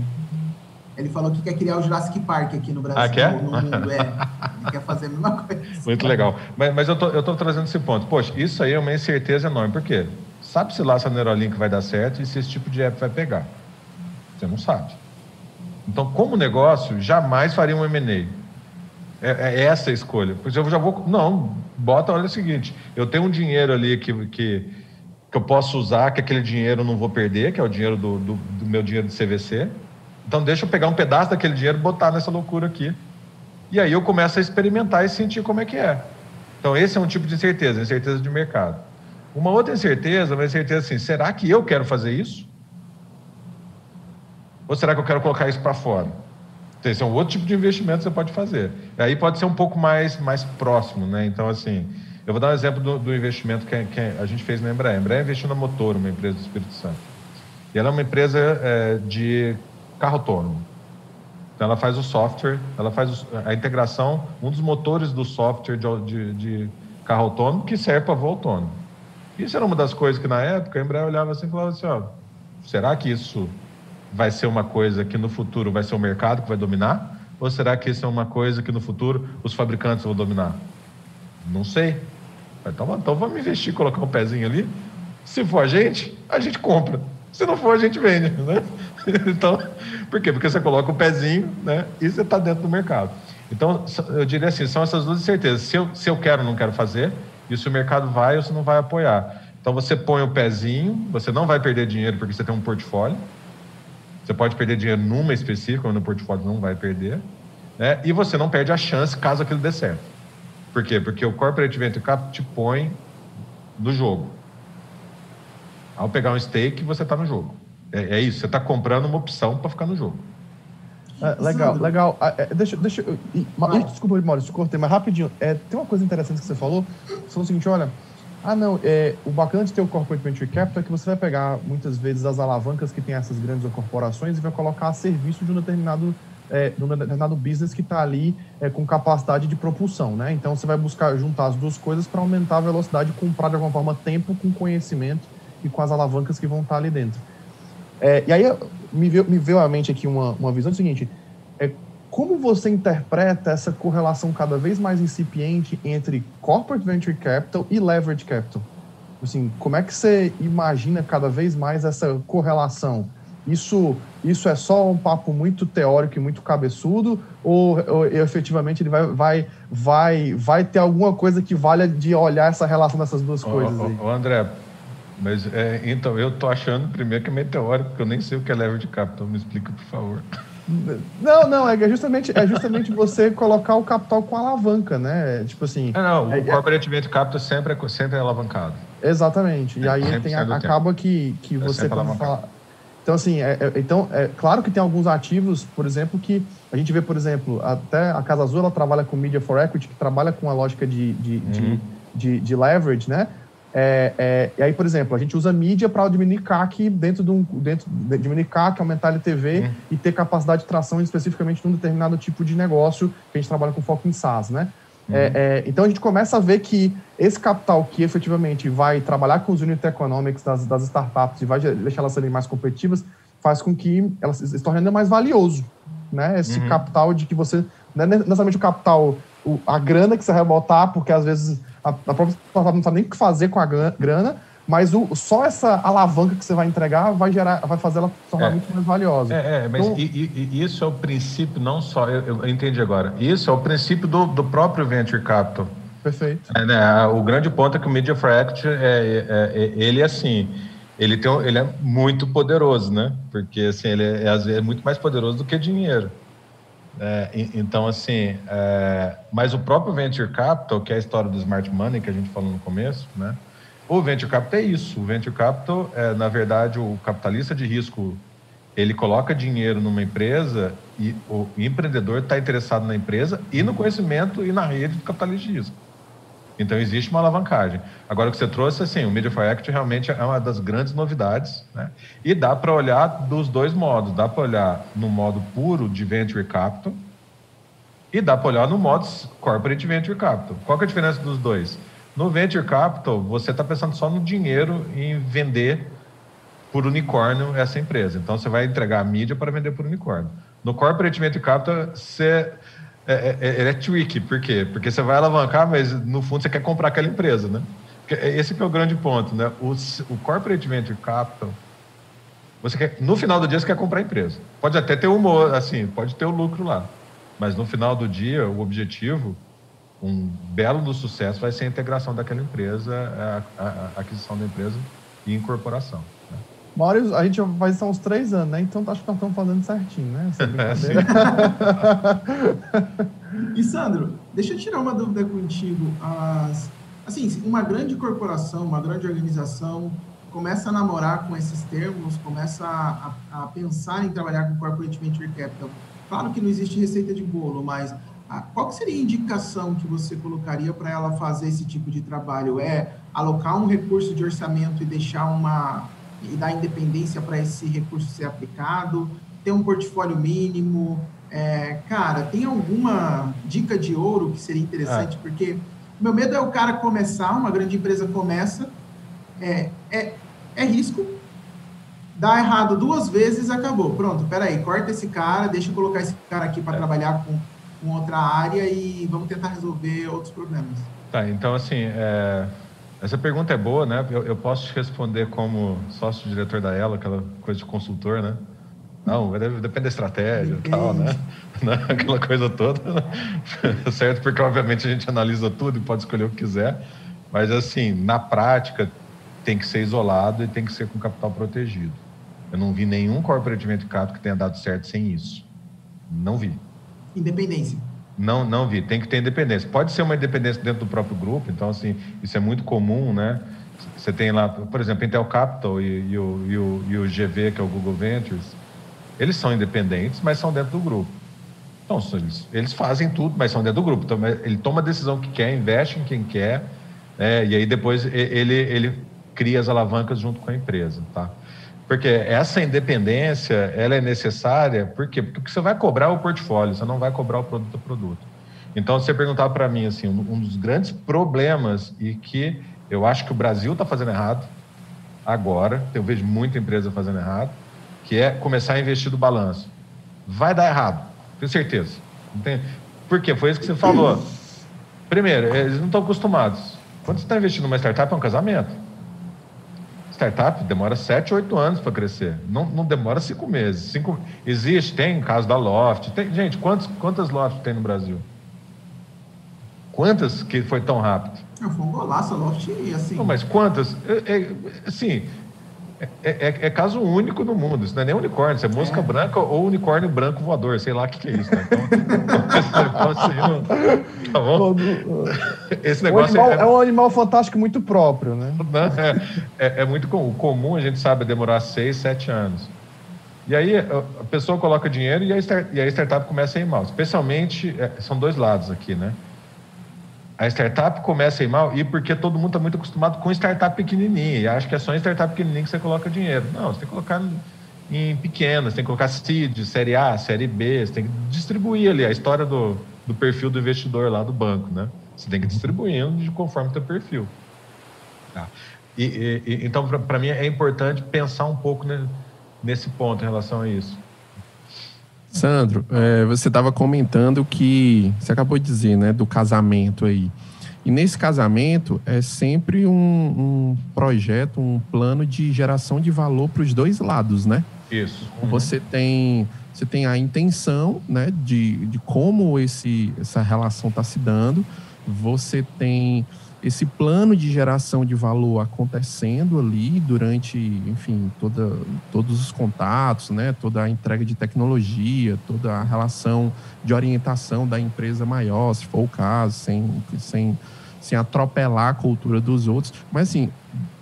Ele falou que quer criar o Jurassic Park aqui no Brasil. Ah, quer? No mundo, Ele quer fazer a mesma coisa. Muito legal. Mas eu tô trazendo esse ponto. Poxa, isso aí é uma incerteza enorme. Por quê? Sabe-se lá se a Neuralink vai dar certo e se esse tipo de app vai pegar. Você não sabe. Então, como negócio, jamais faria um M&A. É essa a escolha. Porque eu já vou... Não, olha o seguinte. Eu tenho um dinheiro ali que eu posso usar, que aquele dinheiro eu não vou perder, que é o dinheiro do meu dinheiro de CVC. Então, deixa eu pegar um pedaço daquele dinheiro e botar nessa loucura aqui. E aí eu começo a experimentar e sentir como é que é. Então, esse é um tipo de incerteza, incerteza de mercado. Uma outra incerteza, uma incerteza assim, será que eu quero fazer isso? Ou será que eu quero colocar isso para fora? Então, esse é um outro tipo de investimento que você pode fazer. Aí pode ser um pouco mais próximo, né? Então, assim, eu vou dar um exemplo do investimento que a gente fez na Embraer. A Embraer investiu na Motor, uma empresa do Espírito Santo. E ela é uma empresa de carro autônomo. Então, ela faz o software, ela faz a integração, um dos motores do software de carro autônomo que serve para voo autônomo. Isso era uma das coisas que, na época, a Embraer olhava assim e falava assim, ó, será que isso vai ser uma coisa que no futuro vai ser o mercado que vai dominar? Ou será que isso é uma coisa que no futuro os fabricantes vão dominar? Não sei. Então vamos investir, colocar um pezinho ali. Se for a gente compra. Se não for, a gente vende, né? Então, por quê? Porque você coloca o pezinho, né? E você está dentro do mercado. Então, eu diria assim, são essas duas incertezas. Se eu quero ou não quero fazer, e se o mercado vai ou se não vai apoiar. Então, você põe o pezinho, você não vai perder dinheiro porque você tem um portfólio. Você pode perder dinheiro numa específica, mas no portfólio não vai perder. Né? E você não perde a chance caso aquilo dê certo. Por quê? Porque o Corporate Venture Capital te põe no jogo. Ao pegar um stake, você está no jogo. É isso, você está comprando uma opção para ficar no jogo. Legal. Deixa eu... Desculpa, Maurício, cortei, mas rapidinho. Tem uma coisa interessante que você falou. Você falou o seguinte, olha... o bacana de ter o Corporate Venture Capital é que você vai pegar, muitas vezes, as alavancas que tem essas grandes corporações e vai colocar a serviço de um determinado business que está ali com capacidade de propulsão, né? Então, você vai buscar juntar as duas coisas para aumentar a velocidade, comprar, de alguma forma, tempo com conhecimento e com as alavancas que vão estar ali dentro. E aí me veio à mente aqui uma visão do seguinte, como você interpreta essa correlação cada vez mais incipiente entre Corporate Venture Capital e Leverage Capital? Assim, como é que você imagina cada vez mais essa correlação? Isso é só um papo muito teórico e muito cabeçudo ou efetivamente ele vai ter alguma coisa que valha de olhar essa relação dessas duas coisas aí? André... Mas, então, eu tô achando primeiro que é meio teórico, porque eu nem sei o que é leverage capital. Me explica, por favor. Não, é justamente você colocar o capital com alavanca, né? Tipo assim... o corporate venture capital sempre é alavancado. Exatamente. E aí acaba que você... Então, assim, claro que tem alguns ativos, por exemplo, que a gente vê, por exemplo, até a Casa Azul, ela trabalha com Media for Equity, que trabalha com a lógica de leverage, né? E aí, por exemplo, a gente usa mídia para diminuir CAC diminuir CAC, aumentar a LTV e ter capacidade de tração especificamente num determinado tipo de negócio que a gente trabalha com foco em SaaS, né? Então a gente começa a ver que esse capital que efetivamente vai trabalhar com os unit economics das startups e vai deixar elas serem mais competitivas, faz com que elas se tornem ainda mais valioso, né? Esse capital de que você... Não é necessariamente o capital... a grana que você vai botar, porque às vezes a própria startup não sabe nem o que fazer com a grana, mas só essa alavanca que você vai entregar vai fazer ela se tornar muito mais valiosa. Mas então, isso é o princípio, não só... Eu entendi agora. Isso é o princípio do próprio Venture Capital. Perfeito. É, né, o grande ponto é que o Media for Act, ele é muito poderoso, né? Porque assim, ele é muito mais poderoso do que dinheiro. É, então, assim, mas o próprio Venture Capital, que é a história do Smart Money, que a gente falou no começo, né? O Venture Capital é isso. O Venture Capital, na verdade, o capitalista de risco, ele coloca dinheiro numa empresa e o empreendedor está interessado na empresa e no conhecimento e na rede do capitalista de risco. Então, existe uma alavancagem. Agora, o que você trouxe, assim, o Media for Act realmente é uma das grandes novidades, né? E dá para olhar dos dois modos. Dá para olhar no modo puro de Venture Capital e dá para olhar no modo Corporate Venture Capital. Qual que é a diferença dos dois? No Venture Capital, você está pensando só no dinheiro em vender por unicórnio essa empresa. Então, você vai entregar a mídia para vender por unicórnio. No Corporate Venture Capital, você... Ele é tricky, por quê? Porque você vai alavancar, mas no fundo você quer comprar aquela empresa, né? Esse que é o grande ponto, né? O Corporate Venture Capital, você quer, no final do dia você quer comprar a empresa. Pode até ter humor, assim, pode ter o lucro lá, mas no final do dia o objetivo, um belo do sucesso, vai ser a integração daquela empresa, a aquisição da empresa e incorporação. Maurício, a gente faz isso há uns 3 anos, né? Então acho que nós estamos fazendo certinho, né? Essa brincadeira. E, Sandro, deixa eu tirar uma dúvida contigo. Assim, uma grande corporação, uma grande organização começa a namorar com esses termos, começa a pensar em trabalhar com Corporate Venture Capital. Claro que não existe receita de bolo, mas qual que seria a indicação que você colocaria para ela fazer esse tipo de trabalho? É alocar um recurso de orçamento e deixar e dar independência para esse recurso ser aplicado, ter um portfólio mínimo? Cara, tem alguma dica de ouro que seria interessante? Porque o meu medo é o cara começar, uma grande empresa começa, é risco, dá errado 2 vezes, acabou, pronto, peraí, corta esse cara, deixa eu colocar esse cara aqui para trabalhar com outra área e vamos tentar resolver outros problemas. Tá, então assim... Essa pergunta é boa, né? Eu posso te responder como sócio-diretor da Elo, aquela coisa de consultor, né? Não, depende da estratégia e tal, né? Aquela coisa toda, né? Certo? Porque, obviamente, a gente analisa tudo e pode escolher o que quiser. Mas, assim, na prática, tem que ser isolado e tem que ser com capital protegido. Eu não vi nenhum corporate venture capital que tenha dado certo sem isso. Não vi. Independência. Não vi, tem que ter independência. Pode ser uma independência dentro do próprio grupo, então, assim, isso é muito comum, né? Você tem lá, por exemplo, Intel Capital e o GV, que é o Google Ventures, eles são independentes, mas são dentro do grupo. Então, eles fazem tudo, mas são dentro do grupo. Então, ele toma a decisão que quer, investe em quem quer, e aí depois ele cria as alavancas junto com a empresa, tá? Porque essa independência, ela é necessária, por quê? Porque você vai cobrar o portfólio, você não vai cobrar o produto a produto. Então, se você perguntar para mim, assim, um dos grandes problemas e que eu acho que o Brasil está fazendo errado agora, eu vejo muita empresa fazendo errado, que é começar a investir do balanço. Vai dar errado, tenho certeza. Entende? Por quê? Foi isso que você falou. Primeiro, eles não estão acostumados. Quando você está investindo numa startup, é um casamento. Startup demora 7, 8 anos para crescer. Não demora 5 meses. Existe, tem caso da Loft. Tem, gente, quantas Loft tem no Brasil? Quantas que foi tão rápido? Foi um golaço a Loft, assim... Não, mas quantas? É caso único no mundo. Isso não é nem unicórnio. Isso é mosca branca ou unicórnio branco voador. Sei lá o que é isso, né? Então, assim, tá bom? Esse negócio é um animal fantástico muito próprio, né? É muito comum, a gente sabe, demorar 6, 7 anos. E aí a pessoa coloca dinheiro e a startup começa a ir mal. Especialmente, são 2 lados aqui, né? A startup começa a ir mal e porque todo mundo está muito acostumado com startup pequenininha e acha que é só em startup pequenininha que você coloca dinheiro. Não, você tem que colocar em pequenas, tem que colocar seed, série A, série B, você tem que distribuir ali a história do perfil do investidor lá do banco, né? Você tem que distribuindo conforme o teu perfil. Tá. Então, para mim, é importante pensar um pouco nesse ponto em relação a isso. Sandro, você estava comentando que você acabou de dizer, né, do casamento aí. E nesse casamento é sempre um projeto, um plano de geração de valor para os 2 lados, né? Isso. Uhum. Você tem a intenção, né, de como essa relação está se dando você tem esse plano de geração de valor acontecendo ali durante, enfim, todos os contatos, né? Toda a entrega de tecnologia, toda a relação de orientação da empresa maior, se for o caso, sem atropelar a cultura dos outros. Mas, assim,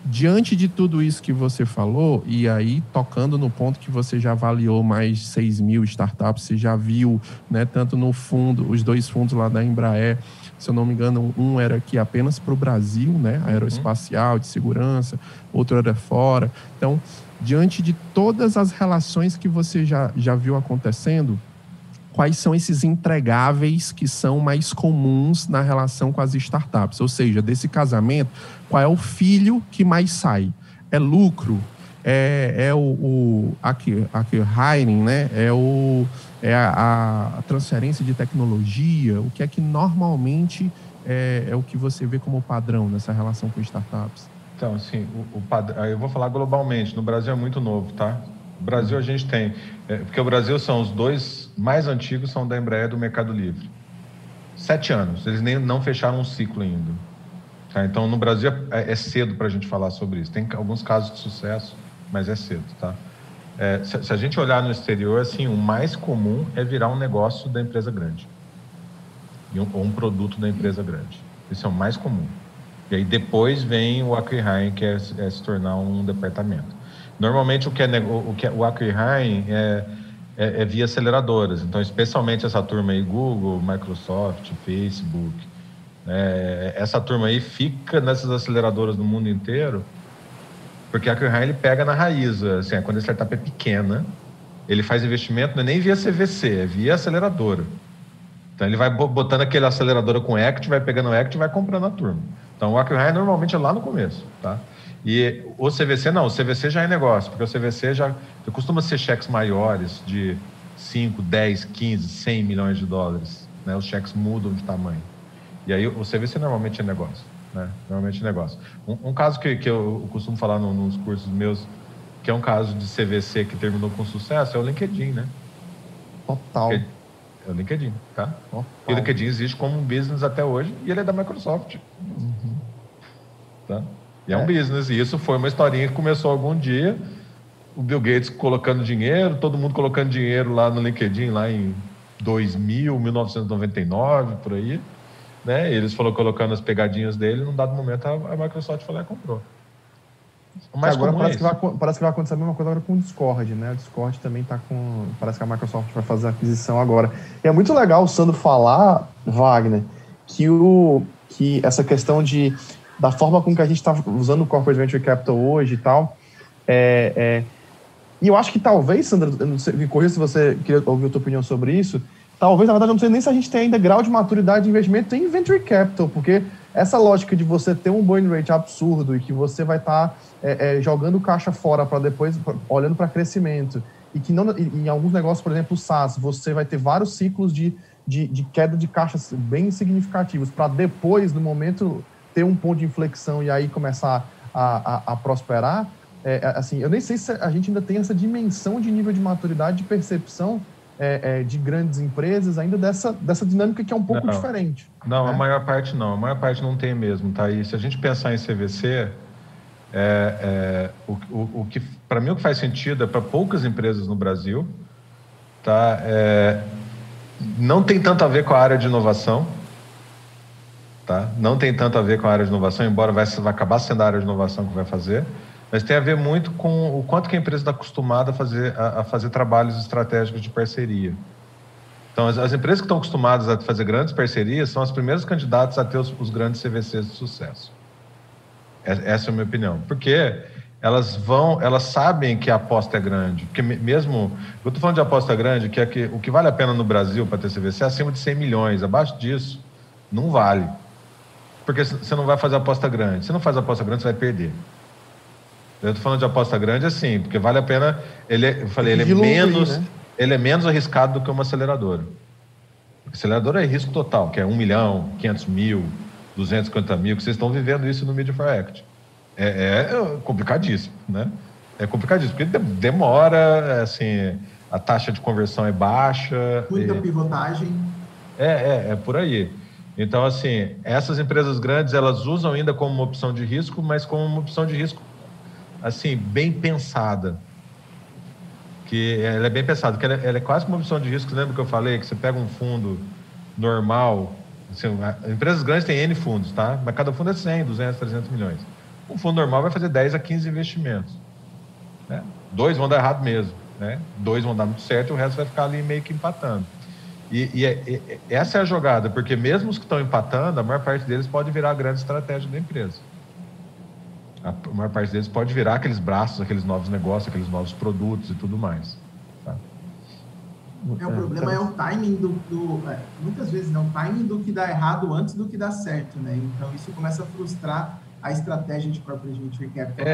diante de tudo isso que você falou, e aí tocando no ponto que você já avaliou mais de 6 mil startups, você já viu, né, tanto no fundo, os dois fundos lá da Embraer, se eu não me engano, um era aqui apenas para o Brasil, né, aeroespacial, de segurança, outro era fora. Então, diante de todas as relações que você já viu acontecendo, quais são esses entregáveis que são mais comuns na relação com as startups? Ou seja, desse casamento, qual é o filho que mais sai? É lucro? É o hiring, né? É a transferência de tecnologia? O que é que normalmente é o que você vê como padrão nessa relação com startups? Então, assim, eu vou falar globalmente. No Brasil é muito novo, tá? No Brasil a gente tem... porque o Brasil são os dois mais antigos, são da Embraer do Mercado Livre. 7 anos. Eles nem não fecharam um ciclo ainda. Tá? Então, no Brasil é cedo para a gente falar sobre isso. Tem alguns casos de sucesso, mas é cedo, tá? Se a gente olhar no exterior, assim, o mais comum é virar um negócio da empresa grande ou um produto da empresa grande. Esse é o mais comum. E aí depois vem o acquiring, que é se tornar um departamento. Normalmente o acquiring é via aceleradoras. Então, especialmente essa turma aí, Google, Microsoft, Facebook, essa turma aí fica nessas aceleradoras do mundo inteiro. Porque a acquiring, ele pega na raiz, assim, quando a startup é pequena, ele faz investimento, não é nem via CVC, é via aceleradora. Então, ele vai botando aquele aceleradora com equity, vai pegando equity e vai comprando a turma. Então, o acquiring normalmente é lá no começo, tá? E o CVC não, o CVC já é negócio, porque o CVC já costuma ser cheques maiores de 5, 10, 15, 100 milhões de dólares, né? Os cheques mudam de tamanho. E aí, o CVC normalmente é negócio. Né? Normalmente negócio. Um caso que eu costumo falar nos cursos meus, que é um caso de CVC que terminou com sucesso, é o LinkedIn, né? Total. É o LinkedIn, tá? Total. E o LinkedIn existe como um business até hoje e ele é da Microsoft. Uhum. Tá? E é um business. E isso foi uma historinha que começou algum dia, o Bill Gates colocando dinheiro, todo mundo colocando dinheiro lá no LinkedIn, lá em 2000, 1999, por aí. Né? Eles foram colocando as pegadinhas dele, num dado momento a Microsoft falou: comprou. Mas agora parece que vai acontecer a mesma coisa agora com o Discord, né? O Discord também está com... Parece que a Microsoft vai fazer a aquisição agora. E é muito legal o Sandro falar, Wagner, que essa questão da forma com que a gente está usando o Corporate Venture Capital hoje e tal. E eu acho que talvez, Sandro, eu não sei, me corrija se você queria ouvir a tua opinião sobre isso. Talvez, na verdade, eu não sei nem se a gente tem ainda grau de maturidade de investimento em Venture Capital, porque essa lógica de você ter um burn rate absurdo e que você vai estar jogando caixa fora para depois, olhando para crescimento, e que não, em alguns negócios, por exemplo, o SaaS, você vai ter vários ciclos de queda de caixas bem significativos para depois, no momento, ter um ponto de inflexão e aí começar a prosperar. Eu nem sei se a gente ainda tem essa dimensão de nível de maturidade, de percepção de grandes empresas, ainda dessa dinâmica que é um pouco diferente. Não, né? A maior parte não tem mesmo, tá? E se a gente pensar em CVC, o que, para mim, o que faz sentido é para poucas empresas no Brasil, tá? Não tem tanto a ver com a área de inovação, tá? Não tem tanto a ver com a área de inovação, embora vai acabar sendo a área de inovação que vai fazer, mas tem a ver muito com o quanto que a empresa está acostumada a fazer trabalhos estratégicos de parceria. Então, as empresas que estão acostumadas a fazer grandes parcerias são as primeiras candidatas a ter os grandes CVCs de sucesso. Essa é a minha opinião. Porque elas sabem que a aposta é grande. Porque mesmo... Eu estou falando de aposta grande, que é o que vale a pena no Brasil para ter CVC é acima de 100 milhões. Abaixo disso, não vale. Porque você não vai fazer aposta grande. Se não faz aposta grande, você vai perder. Eu estou falando de aposta grande assim, porque vale a pena... Ele é menos arriscado do que uma aceleradora. Porque aceleradora é risco total, que é 1 milhão, 500 mil, 250 mil, que vocês estão vivendo isso no Media for Act. É complicadíssimo, né? É complicadíssimo, porque demora, assim, a taxa de conversão é baixa. Muita pivotagem. É por aí. Então, assim, essas empresas grandes, elas usam ainda como uma opção de risco, mas como uma opção de risco, assim, bem pensada. Que ela é bem pensada, porque ela é quase uma opção de risco. Lembra que eu falei que você pega um fundo normal, assim, empresas grandes têm N fundos, tá? Mas cada fundo é 100, 200, 300 milhões. Um fundo normal vai fazer 10 a 15 investimentos. Né? 2 vão dar errado mesmo, né? 2 vão dar muito certo e o resto vai ficar ali meio que empatando. E essa é a jogada, porque mesmo os que estão empatando, a maior parte deles pode virar a grande estratégia da empresa. A maior parte deles pode virar aqueles braços, aqueles novos negócios, aqueles novos produtos e tudo mais. Tá? O problema é o timing muitas vezes não, o timing do que dá errado antes do que dá certo, né? Então, isso começa a frustrar a estratégia de corporate venture capital.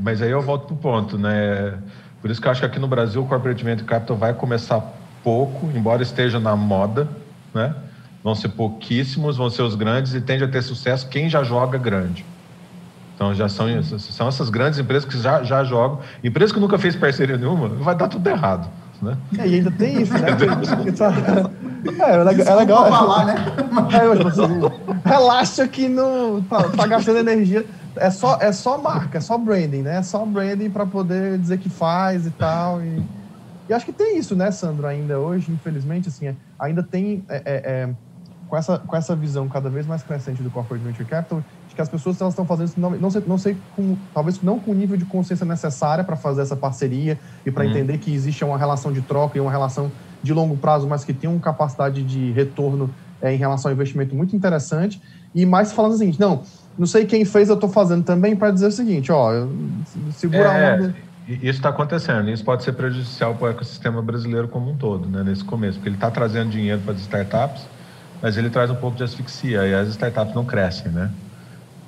Mas aí eu volto pro ponto, né? Por isso que eu acho que aqui no Brasil o corporate venture capital vai começar pouco, embora esteja na moda, né? Vão ser pouquíssimos, vão ser os grandes e tende a ter sucesso quem já joga grande. Então, já são essas grandes empresas que já jogam. Empresa que nunca fez parceria nenhuma, vai dar tudo errado, né? E ainda tem isso, né? É legal falar, né? Relaxa que não tá gastando energia. É só marca, é só branding, né? É só branding para poder dizer que faz e tal. E acho que tem isso, né, Sandro, ainda hoje, infelizmente, assim, ainda tem, com essa visão cada vez mais crescente do corporate venture capital, de que as pessoas elas estão fazendo isso, talvez não com o nível de consciência necessária para fazer essa parceria e para entender que existe uma relação de troca e uma relação de longo prazo, mas que tem uma capacidade de retorno em relação ao investimento muito interessante. E mais falando o seguinte, não sei quem fez, eu estou fazendo também para dizer o seguinte, ó, segura a onda. Isso está acontecendo, isso pode ser prejudicial para o ecossistema brasileiro como um todo, né, nesse começo, porque ele está trazendo dinheiro para as startups, mas ele traz um pouco de asfixia e as startups não crescem, né?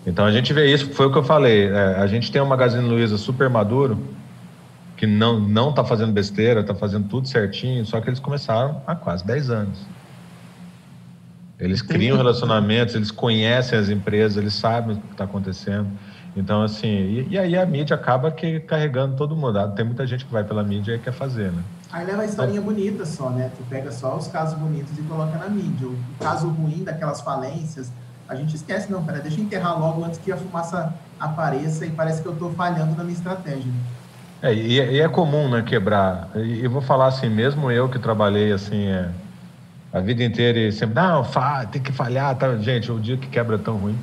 Então a gente vê isso, foi o que eu falei, a gente tem um Magazine Luiza super maduro, que não está fazendo besteira, está fazendo tudo certinho, só que eles começaram há quase 10 anos. Eles criam relacionamentos, eles conhecem as empresas, eles sabem o que está acontecendo. Então, assim, e aí a mídia acaba carregando todo mundo. Tem muita gente que vai pela mídia e quer fazer, né? Aí leva a historinha bonita só, né? Tu pega só os casos bonitos e coloca na mídia. O caso ruim daquelas falências, a gente esquece, deixa eu enterrar logo antes que a fumaça apareça e parece que eu tô falhando na minha estratégia. E é comum, né, quebrar. E eu vou falar assim, mesmo eu que trabalhei, assim, a vida inteira e sempre, tem que falhar, tá? Gente, o dia que quebra é tão ruim.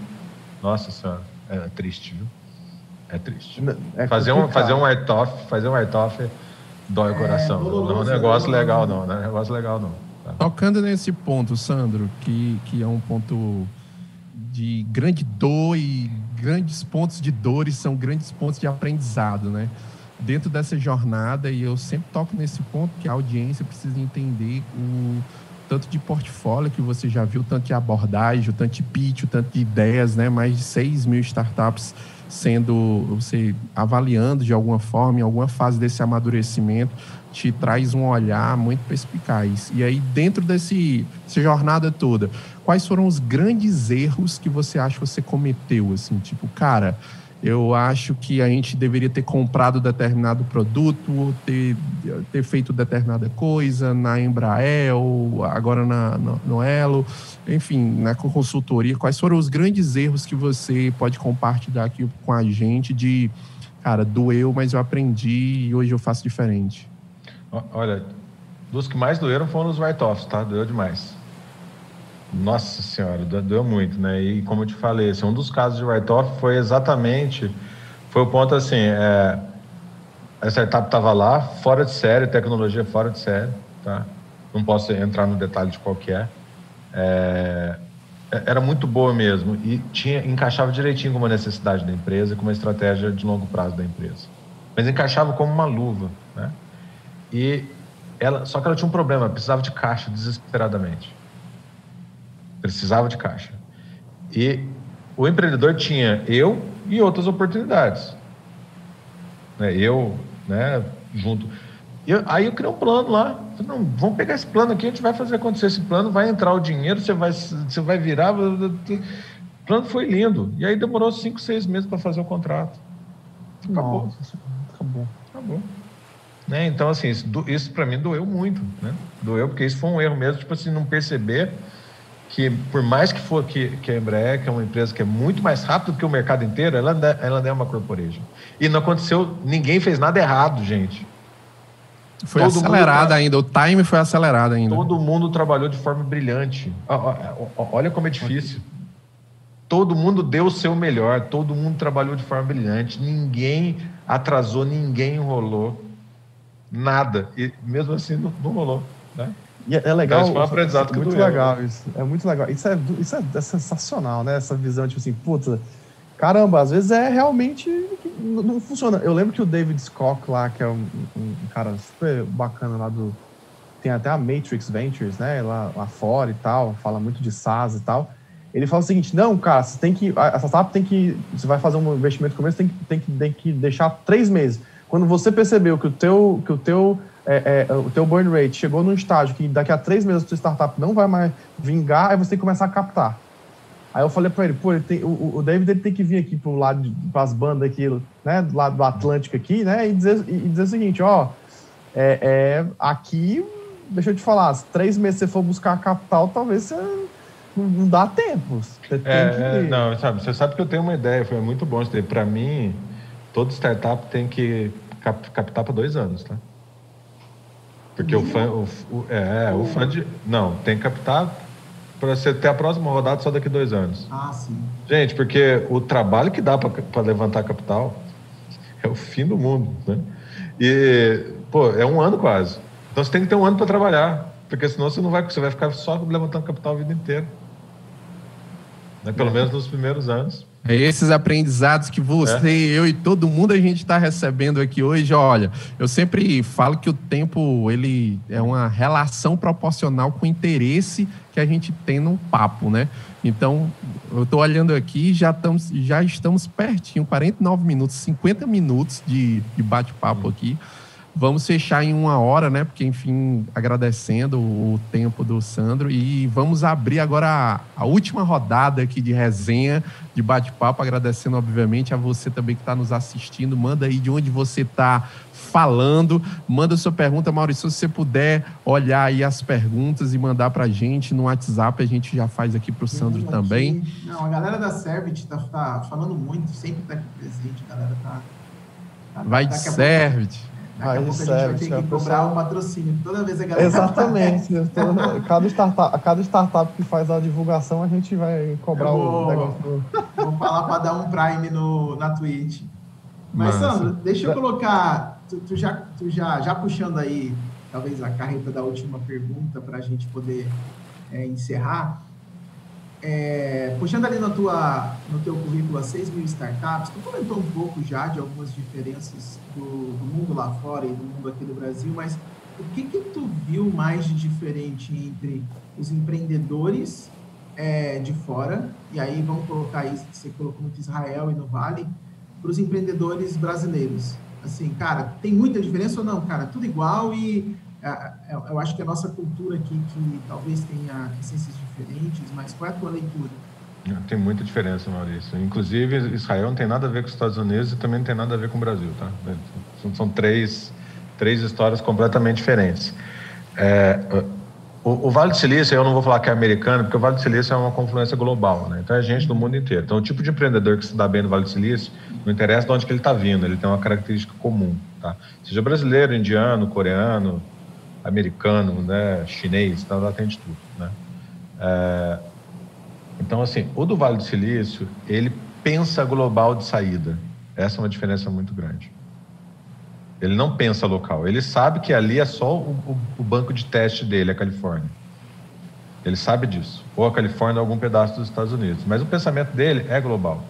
Nossa Senhora. É triste, viu? É triste. Fazer um art-off dói o coração. Não é um negócio legal, não. Não é um negócio legal, não. Tá? Tocando nesse ponto, Sandro, que é um ponto de grande dor e grandes pontos de dores são grandes pontos de aprendizado, né? Dentro dessa jornada, e eu sempre toco nesse ponto que a audiência precisa entender o tanto de portfólio que você já viu, tanto de abordagem, o tanto de pitch, o tanto de ideias, né? Mais de 6.000 startups você avaliando de alguma forma, em alguma fase desse amadurecimento, te traz um olhar muito perspicaz. E aí, dentro dessa jornada toda, quais foram os grandes erros que você acha que você cometeu? Assim, tipo, cara, eu acho que a gente deveria ter comprado determinado produto, ter feito determinada coisa na Embraer, ou agora no Elo, enfim, na consultoria. Quais foram os grandes erros que você pode compartilhar aqui com a gente de, cara, doeu, mas eu aprendi e hoje eu faço diferente? Olha, dos que mais doeram foram os write-offs, tá? Doeu demais. Nossa Senhora, doeu muito, né? E como eu te falei, assim, um dos casos de write-off foi o ponto assim, a startup estava lá, fora de série, tecnologia fora de série, tá? Não posso entrar no detalhe de qual que é. Era muito boa mesmo e encaixava direitinho com uma necessidade da empresa, com uma estratégia de longo prazo da empresa. Mas encaixava como uma luva, né? Só que ela tinha um problema, precisava de caixa desesperadamente. Precisava de caixa. E o empreendedor tinha eu e outras oportunidades. Eu, né, junto. Aí eu criei um plano lá. Falei, não, vamos pegar esse plano aqui, a gente vai fazer acontecer esse plano, vai entrar o dinheiro, você vai virar. O plano foi lindo. E aí demorou 5, 6 meses para fazer o contrato. Acabou. Nossa, acabou. Né? Então, assim, isso para mim doeu muito. Né? Doeu porque isso foi um erro mesmo, tipo assim, não perceber que por mais que for que a Embraer, que é uma empresa que é muito mais rápida que o mercado inteiro, ela não é uma corporation. E não aconteceu, ninguém fez nada errado, gente. Foi acelerado ainda, o time foi acelerado ainda. Todo mundo trabalhou de forma brilhante. Olha como é difícil. Todo mundo deu o seu melhor, todo mundo trabalhou de forma brilhante, ninguém atrasou, ninguém enrolou, nada. E mesmo assim não rolou, né? E é legal, então, isso foi um aprendizado que muito legal isso. É muito legal. Isso é sensacional, né? Essa visão, tipo assim, puta, caramba, às vezes é realmente não funciona. Eu lembro que o David Scott lá, que é um cara super bacana lá do... Tem até a Matrix Ventures, né? Lá fora e tal, fala muito de SaaS e tal. Ele fala o seguinte: não, cara, você tem que... A startup tem que... Você vai fazer um investimento no começo, tem que deixar 3 meses. Quando você percebeu que o teu burn rate chegou num estágio que daqui a 3 meses a tua startup não vai mais vingar, aí você tem que começar a captar. Aí eu falei para ele, pô, o David ele tem que vir aqui pro lado, pras bandas aqui, né, do lado do Atlântico aqui, né, e dizer o seguinte, ó, aqui, deixa eu te falar, se 3 meses você for buscar a capital, talvez você não dá tempo. Você tem que... Não, sabe, você sabe que eu tenho uma ideia, foi muito bom isso daí. Para mim, toda startup tem que captar para 2 anos, tá? Porque o fund... Não, tem que captar para você ter a próxima rodada só daqui 2 anos. Ah, sim. Gente, porque o trabalho que dá para levantar capital é o fim do mundo, né? E, pô, é 1 ano quase. Então, você tem que ter 1 ano para trabalhar, porque senão você vai ficar só levantando capital a vida inteira. Né? Pelo menos nos primeiros anos. É esses aprendizados que você, eu e todo mundo a gente está recebendo aqui hoje. Olha, eu sempre falo que o tempo ele é uma relação proporcional com o interesse que a gente tem num papo, né? Então, eu estou olhando aqui, já estamos pertinho, 49 minutos, 50 minutos de bate-papo aqui. Vamos fechar em 1 hora, né? Porque, enfim, agradecendo o tempo do Sandro. E vamos abrir agora a última rodada aqui de resenha, de bate-papo. Agradecendo, obviamente, a você também que está nos assistindo. Manda aí de onde você está falando. Manda sua pergunta, Maurício. Se você puder olhar aí as perguntas e mandar para a gente no WhatsApp, a gente já faz aqui para o Sandro também. Não, a galera da Servant está falando muito, sempre está aqui presente. A galera tá vai de Servant. Daqui a pouco a gente vai ter que cobrar um patrocínio. Toda vez a galera... Exatamente. Cada startup que faz a divulgação, a gente vai cobrar o negócio. Vou falar para dar um prime na Twitch. Mas, Sandro, deixa eu colocar... Tu já puxando aí, talvez, a carreta da última pergunta para a gente poder encerrar. Puxando ali no teu currículo as 6 mil startups, tu comentou um pouco já de algumas diferenças do mundo lá fora e do mundo aqui do Brasil, mas o que tu viu mais de diferente entre os empreendedores de fora, e aí vamos colocar isso que você colocou muito Israel e no Vale, para os empreendedores brasileiros? Assim, cara, tem muita diferença ou não? Cara, tudo igual e... Eu acho que a nossa cultura aqui, que talvez tenha essências diferentes, mas qual é a tua leitura? Tem muita diferença, Maurício. Inclusive, Israel não tem nada a ver com os Estados Unidos e também não tem nada a ver com o Brasil, tá? São três histórias completamente diferentes. O Vale do Silício, eu não vou falar que é americano, porque o Vale do Silício é uma confluência global, né? Então, é gente do mundo inteiro. Então, o tipo de empreendedor que se dá bem no Vale do Silício, não interessa de onde que ele está vindo, ele tem uma característica comum, tá? Seja brasileiro, indiano, coreano... americano, né, chinês, ela tem de tudo, né? Então, assim, o do Vale do Silício, ele pensa global de saída. Essa é uma diferença muito grande. Ele não pensa local. Ele sabe que ali é só o banco de teste dele, a Califórnia. Ele sabe disso. Ou a Califórnia ou algum pedaço dos Estados Unidos. Mas o pensamento dele é global.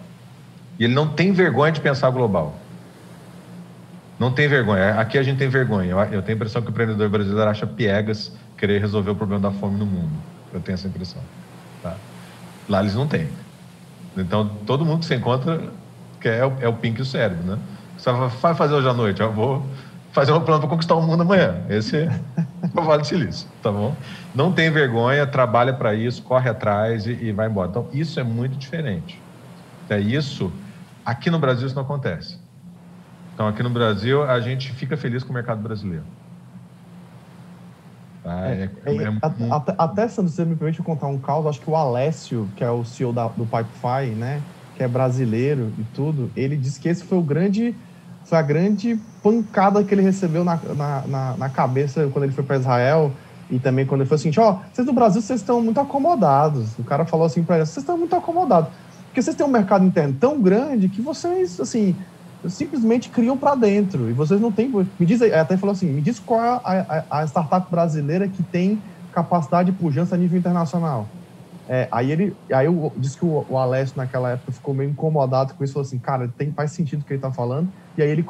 E ele não tem vergonha de pensar global. Não tem vergonha. Aqui a gente tem vergonha. Eu tenho a impressão que o empreendedor brasileiro acha piegas querer resolver o problema da fome no mundo. Eu tenho essa impressão. Tá? Lá eles não têm. Então, todo mundo que você encontra quer o pink e o cérebro, né? Você vai fazer hoje à noite? Eu vou fazer um plano para conquistar o mundo amanhã. Esse é o Vale do Silício, tá bom? Não tem vergonha, trabalha para isso, corre atrás e vai embora. Então, isso é muito diferente. É isso. Aqui no Brasil isso não acontece. Então, aqui no Brasil, a gente fica feliz com o mercado brasileiro. Tá? Até, Sandro, se você me permite contar um caso, acho que o Alessio, que é o CEO do Pipefy, né, que é brasileiro e tudo, ele disse que esse foi a grande pancada que ele recebeu na cabeça quando ele foi para Israel. E também quando ele falou assim, ó, vocês do Brasil, vocês estão muito acomodados. O cara falou assim pra ele, vocês estão muito acomodados. Porque vocês têm um mercado interno tão grande que vocês, assim, simplesmente criam pra dentro. E vocês não têm... Me diz, até falou assim, me diz qual é a startup brasileira que tem capacidade e pujança a nível internacional. Aí eu disse que o Alessio, naquela época, ficou meio incomodado com isso. Falou assim, cara, faz sentido o que ele tá falando. E aí ele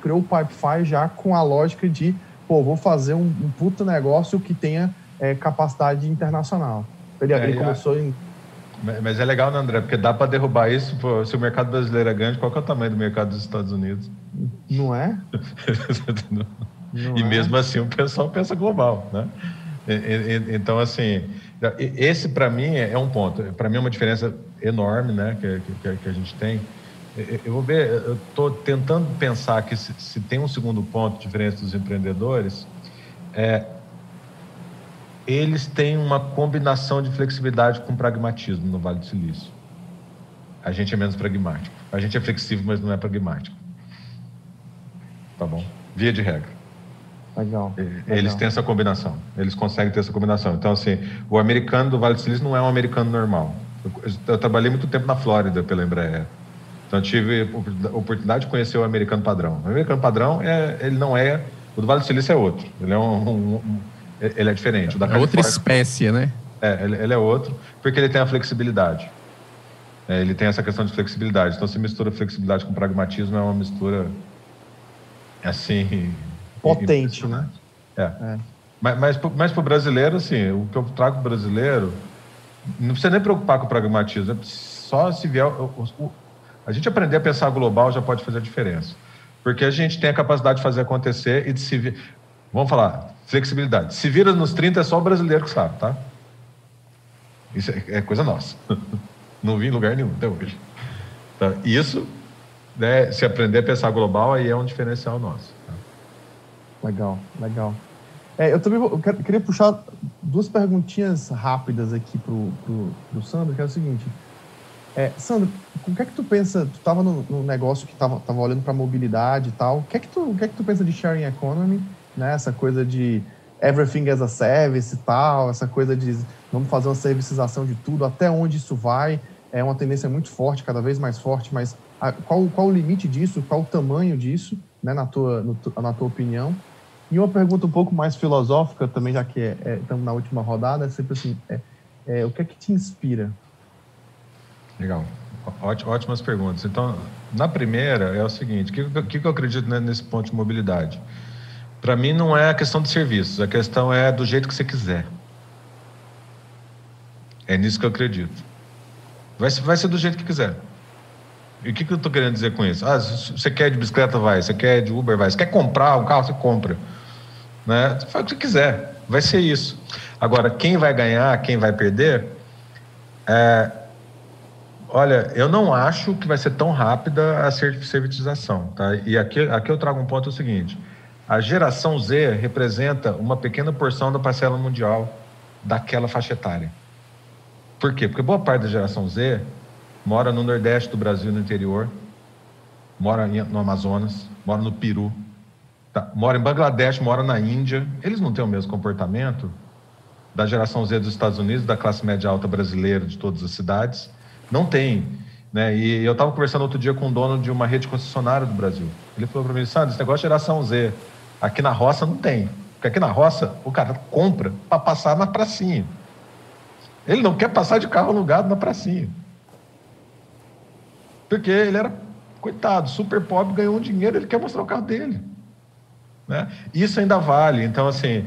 criou o Pipefy já com a lógica de... Pô, vou fazer um puto negócio que tenha capacidade internacional. Ele começou em... Mas é legal, né, André? Porque dá para derrubar isso. Pô, se o mercado brasileiro é grande, qual que é o tamanho do mercado dos Estados Unidos? Não é? Mesmo assim, o pessoal pensa global, né? Então, assim, esse para mim é um ponto. Para mim é uma diferença enorme, né, que a gente tem. Eu vou ver, eu estou tentando pensar que se tem um segundo ponto de diferença dos empreendedores, eles têm uma combinação de flexibilidade com pragmatismo no Vale do Silício. A gente é menos pragmático. A gente é flexível, mas não é pragmático. Tá bom? Via de regra. Legal. Eles têm essa combinação. Eles conseguem ter essa combinação. Então, assim, o americano do Vale do Silício não é um americano normal. Eu trabalhei muito tempo na Flórida pela Embraer. Então, tive a oportunidade de conhecer o americano padrão. O americano padrão, ele não é... O do Vale do Silício é outro. Ele é ele é diferente. O da Califórnia, outra espécie, né? Ele é outro, porque ele tem a flexibilidade. Ele tem essa questão de flexibilidade. Então, se mistura flexibilidade com pragmatismo, é uma mistura, assim... Potente, né? Mas para o brasileiro, assim, o que eu trago para o brasileiro, não precisa nem preocupar com o pragmatismo. Só se vier... A gente aprender a pensar global já pode fazer a diferença. Porque a gente tem a capacidade de fazer acontecer e de se... Vamos falar, flexibilidade. Se vira nos 30 é só o brasileiro que sabe, tá? Isso é coisa nossa. Não vi em lugar nenhum até hoje. Tá? Isso, né, se aprender a pensar global, aí é um diferencial nosso. Tá? Legal. Eu também queria puxar duas perguntinhas rápidas aqui pro Sandro, que é o seguinte... Sandro, o que é que tu pensa? Tu estava no negócio que estava olhando para mobilidade e tal. O que é que tu pensa de sharing economy, né? Essa coisa de everything as a service e tal, essa coisa de vamos fazer uma servicização de tudo, até onde isso vai? É uma tendência muito forte, cada vez mais forte, mas qual o limite disso? Qual o tamanho disso, né? Na tua opinião? E uma pergunta um pouco mais filosófica também, já que estamos na última rodada, é sempre assim, o que é que te inspira? Legal, ótimas perguntas. Então, na primeira é o seguinte, o que eu acredito nesse ponto de mobilidade? Para mim não é a questão de serviços, a questão é do jeito que você quiser. É nisso que eu acredito. Vai ser do jeito que quiser. E o que eu estou querendo dizer com isso? Se você quer de bicicleta, vai. Se você quer de Uber, vai. Se quer comprar um carro, você compra. Né? Você faz o que você quiser, vai ser isso. Agora, quem vai ganhar, quem vai perder... Olha, eu não acho que vai ser tão rápida a servitização, tá? E aqui eu trago um ponto, é o seguinte, a geração Z representa uma pequena porção da parcela mundial daquela faixa etária. Por quê? Porque boa parte da geração Z mora no Nordeste do Brasil, no interior, mora no Amazonas, mora no Peru, tá? Mora em Bangladesh, mora na Índia. Eles não têm o mesmo comportamento da geração Z dos Estados Unidos, da classe média alta brasileira de todas as cidades. Não tem, né? E eu estava conversando outro dia com o dono de uma rede concessionária do Brasil. Ele falou para mim, Sandro, esse negócio de geração Z, aqui na roça não tem. Porque aqui na roça, o cara compra para passar na pracinha. Ele não quer passar de carro alugado na pracinha. Porque ele era, coitado, super pobre, ganhou um dinheiro, ele quer mostrar o carro dele. Né? Isso ainda vale. Então, assim...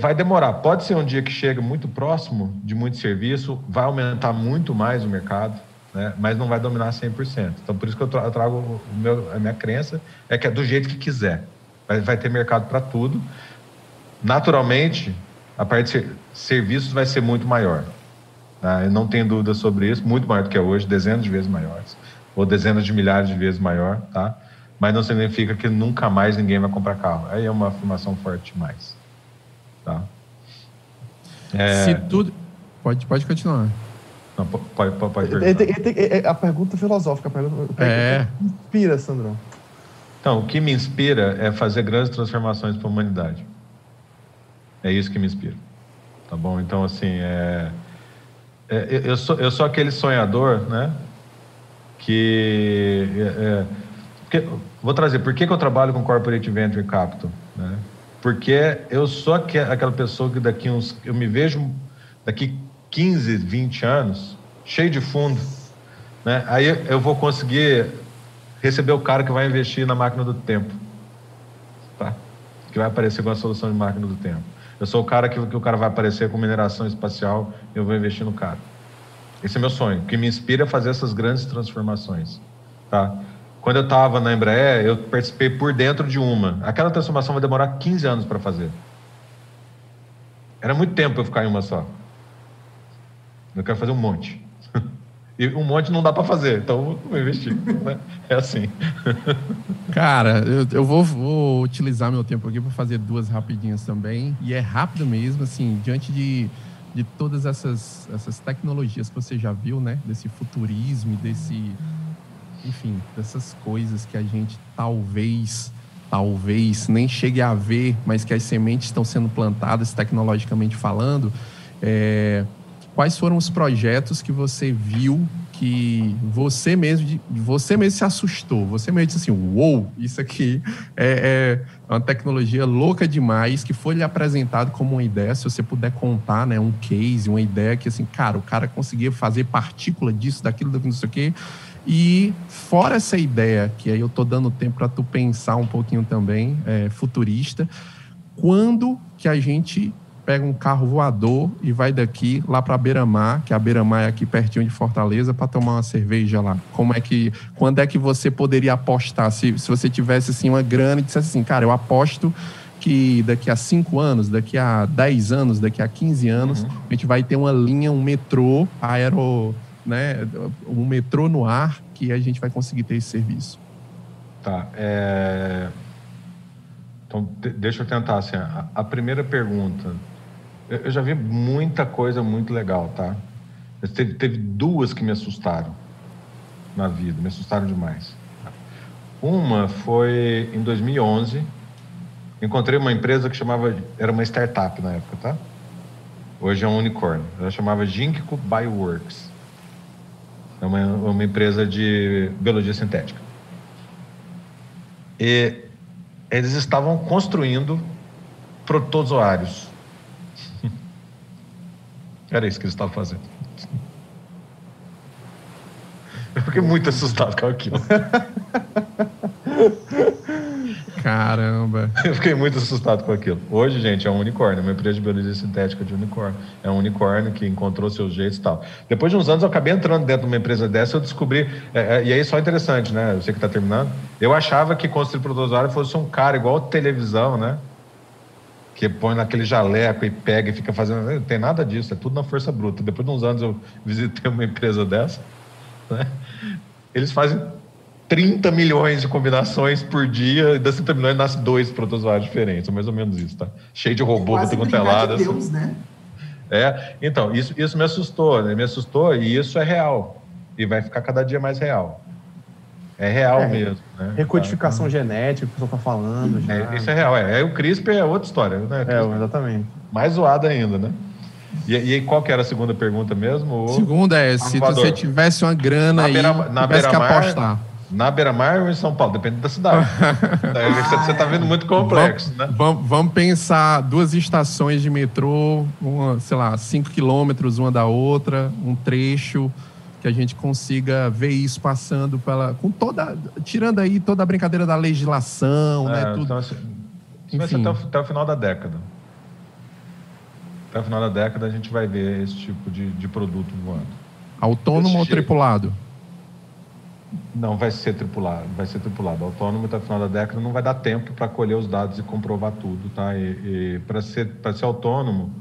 vai demorar, pode ser um dia que chega muito próximo de muito serviço, vai aumentar muito mais o mercado, né? Mas não vai dominar 100%. Então, por isso que eu trago a minha crença, é que é do jeito que quiser. Vai ter mercado para tudo. Naturalmente, a parte de serviços vai ser muito maior. Tá? Eu não tenho dúvida sobre isso, muito maior do que é hoje, dezenas de vezes maiores, ou dezenas de milhares de vezes maior, tá? Mas não significa que nunca mais ninguém vai comprar carro. Aí é uma afirmação forte demais. Tá? Se tudo... Pode continuar. Não, pode perguntar. A pergunta filosófica. A pergunta que me inspira, Sandrão. Então, o que me inspira é fazer grandes transformações para a humanidade. É isso que me inspira. Tá bom? Então, assim, eu sou aquele sonhador, né? Que... vou trazer, por que eu trabalho com Corporate Venture Capital? Né? Porque eu sou aquela pessoa que daqui uns... Eu me vejo daqui 15, 20 anos, cheio de fundo, né? Aí eu vou conseguir receber o cara que vai investir na máquina do tempo, tá? Que vai aparecer com a solução de máquina do tempo. Eu sou o cara que o cara vai aparecer com mineração espacial, eu vou investir no cara. Esse é meu sonho, que me inspira a fazer essas grandes transformações, tá? Quando eu estava na Embraer, eu participei por dentro de uma. Aquela transformação vai demorar 15 anos para fazer. Era muito tempo eu ficar em uma só. Eu quero fazer um monte. E um monte não dá para fazer, então eu vou investir. Né? É assim. Cara, eu vou utilizar meu tempo aqui para fazer duas rapidinhas também. E é rápido mesmo, assim, diante de todas essas tecnologias que você já viu, né? Desse futurismo, desse... Enfim, dessas coisas que a gente talvez nem chegue a ver, mas que as sementes estão sendo plantadas tecnologicamente falando... Quais foram os projetos que você viu que você mesmo se assustou? Você mesmo disse assim, uou, isso aqui é uma tecnologia louca demais, que foi lhe apresentado como uma ideia, se você puder contar, né, um case, uma ideia que assim, cara, o cara conseguia fazer partícula disso, daquilo, não sei o quê. E fora essa ideia, que aí eu tô dando tempo para tu pensar um pouquinho também, futurista, quando que a gente... pega um carro voador e vai daqui lá para Beira-Mar, que a Beira-Mar é aqui pertinho de Fortaleza, para tomar uma cerveja lá. Quando é que você poderia apostar? Se você tivesse assim, uma grana e dissesse assim, cara, eu aposto que daqui a 5 anos, daqui a 10 anos, daqui a 15 anos, a gente vai ter uma linha, um metrô, né, um metrô no ar, que a gente vai conseguir ter esse serviço. Tá, Então, deixa eu tentar, assim, a primeira pergunta... Eu já vi muita coisa muito legal, tá? Teve duas que me assustaram na vida, me assustaram demais. Uma foi em 2011, encontrei uma empresa que chamava... Era uma startup na época, tá? Hoje é um unicórnio. Ela chamava Ginkgo Bioworks. É uma empresa de biologia sintética. E eles estavam construindo protozoários. Era isso que eles estavam fazendo. Eu fiquei muito assustado com aquilo. Caramba. Eu fiquei muito assustado com aquilo. Hoje, gente, é um unicórnio. Uma empresa de biologia sintética de unicórnio. É um unicórnio que encontrou seus jeitos e tal. Depois de uns anos, eu acabei entrando dentro de uma empresa dessa, eu descobri... e aí, só interessante, né? Eu sei que está terminando. Eu achava que construir protozoário fosse um cara igual televisão, né? Que põe naquele jaleco e pega e fica fazendo... Não tem nada disso, é tudo na força bruta. Depois de uns anos, eu visitei uma empresa dessa, né? Eles fazem... 30 milhões de combinações por dia, e das 30 milhões nasce 2 protozoários diferentes, mais ou menos isso, tá? Cheio de robô, tudo quanto é lado. Deus, né? Então, isso me assustou, né? Me assustou, e isso é real. E vai ficar cada dia mais real. É real mesmo, né? Recodificação genética, o pessoal tá falando. Isso é real, O CRISPR é outra história, né? Exatamente. Mais zoado ainda, né? E qual que era a segunda pergunta mesmo? Segunda é, se você tivesse uma grana aí, tivesse que apostar. Na Beira-Mar ou em São Paulo? Depende da cidade. Você está vendo muito complexo, né? Vamos pensar 2 estações de metrô, uma, sei lá, 5 quilômetros uma da outra, um trecho que a gente consiga ver isso passando pela... tirando aí toda a brincadeira da legislação, né? Tudo. Então, enfim. Vai ser até o final da década. Até o final da década a gente vai ver esse tipo de produto voando. Autônomo ou tripulado? Não, vai ser tripulado. Autônomo até o final da década não vai dar tempo para colher os dados e comprovar tudo, tá? E para ser autônomo,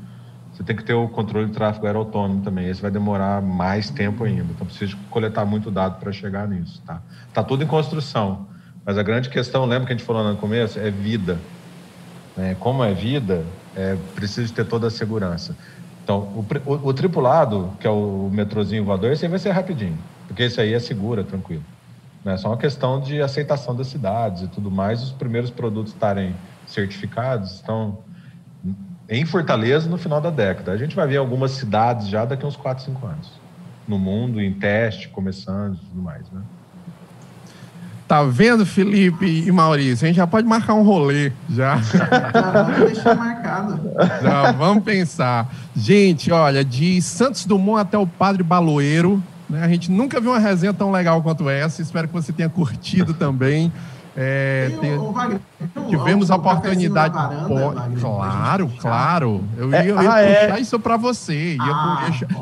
você tem que ter o controle de tráfego aéreo autônomo também. Esse vai demorar mais tempo ainda. Então, precisa coletar muito dado para chegar nisso, tá? Tá tudo em construção. Mas a grande questão, lembra que a gente falou no começo? É vida. né? Como é vida, preciso ter toda a segurança. Então, o tripulado, que é o metrozinho voador, esse aí vai ser rapidinho, porque esse aí é seguro, é tranquilo. É só uma questão de aceitação das cidades e tudo mais, os primeiros produtos estarem certificados, estão em Fortaleza no final da década. A gente vai ver algumas cidades já daqui a uns 4, 5 anos, no mundo, em teste, começando e tudo mais, né? Tá vendo, Felipe e Maurício? A gente já pode marcar um rolê, já. Já vamos deixar marcado. Já vamos pensar. Gente, olha, de Santos Dumont até o Padre Baloeiro, né? A gente nunca viu uma resenha tão legal quanto essa. Espero que você tenha curtido também. Tivemos a oportunidade. Varanda, claro, claro. Eu ia puxar isso para você.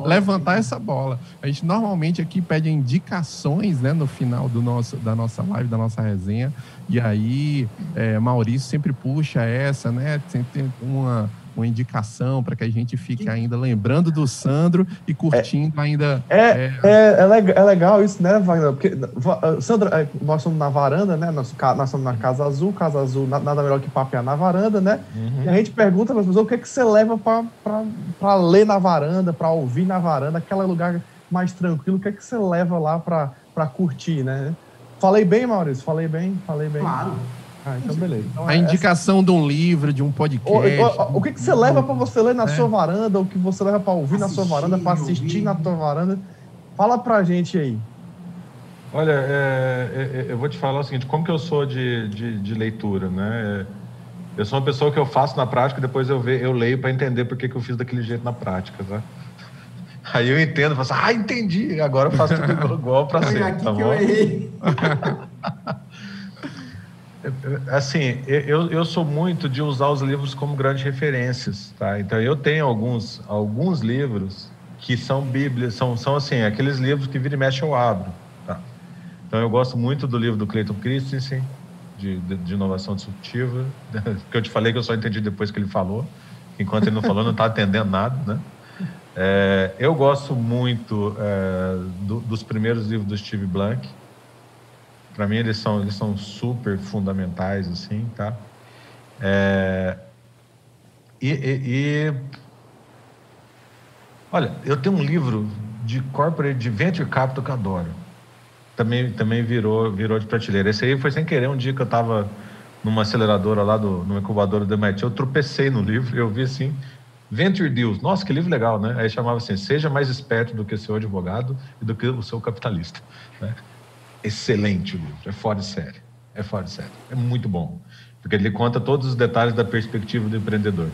Levantar essa bola. A gente normalmente aqui pede indicações, né, no final da nossa live, da nossa resenha. E aí, Maurício sempre puxa essa, né? Tem uma indicação para que a gente fique ainda lembrando do Sandro e curtindo ainda... É legal isso, né, Wagner? Porque, Sandro, nós somos na varanda, né? Nós somos na Casa Azul. Casa Azul, nada melhor que papear na varanda, né? Uhum. E a gente pergunta para as pessoas o que é que você leva para ler na varanda, para ouvir na varanda, aquele lugar mais tranquilo, o que é que você leva lá para curtir, né? Falei bem, Maurício? Falei bem. Claro. Ah, então beleza. Então, a indicação de um livro, de um podcast... O que você leva para você ler na sua varanda, o que você leva para ouvir na sua varanda, para assistir na sua varanda? Fala para a gente aí. Olha, eu vou te falar o seguinte, como que eu sou de leitura, né? Eu sou uma pessoa que eu faço na prática, depois eu leio para entender por que eu fiz daquele jeito na prática, tá? Aí eu entendo, faço, entendi, agora eu faço tudo igual para ser, tá bom? Eu errei. Assim, eu sou muito de usar os livros como grandes referências, tá? Então, eu tenho alguns livros que são bíblias, são assim, aqueles livros que vira e mexe eu abro, tá? Então, eu gosto muito do livro do Clayton Christensen, de inovação disruptiva, que eu te falei que eu só entendi depois que ele falou, enquanto ele não falou, não estava entendendo nada, né? Eu gosto muito dos primeiros livros do Steve Blank. Para mim, eles são super fundamentais, assim, tá? Olha, eu tenho um livro de Venture Capital que eu adoro. Também virou de prateleira. Esse aí foi sem querer. Um dia que eu estava numa aceleradora lá, numa incubadora do MIT, eu tropecei no livro, eu vi assim... Venture Deals. Nossa, que livro legal, né? Aí chamava assim, seja mais esperto do que seu advogado e do que o seu capitalista, né? Excelente livro, é fora de série, é muito bom, porque ele conta todos os detalhes da perspectiva do empreendedor,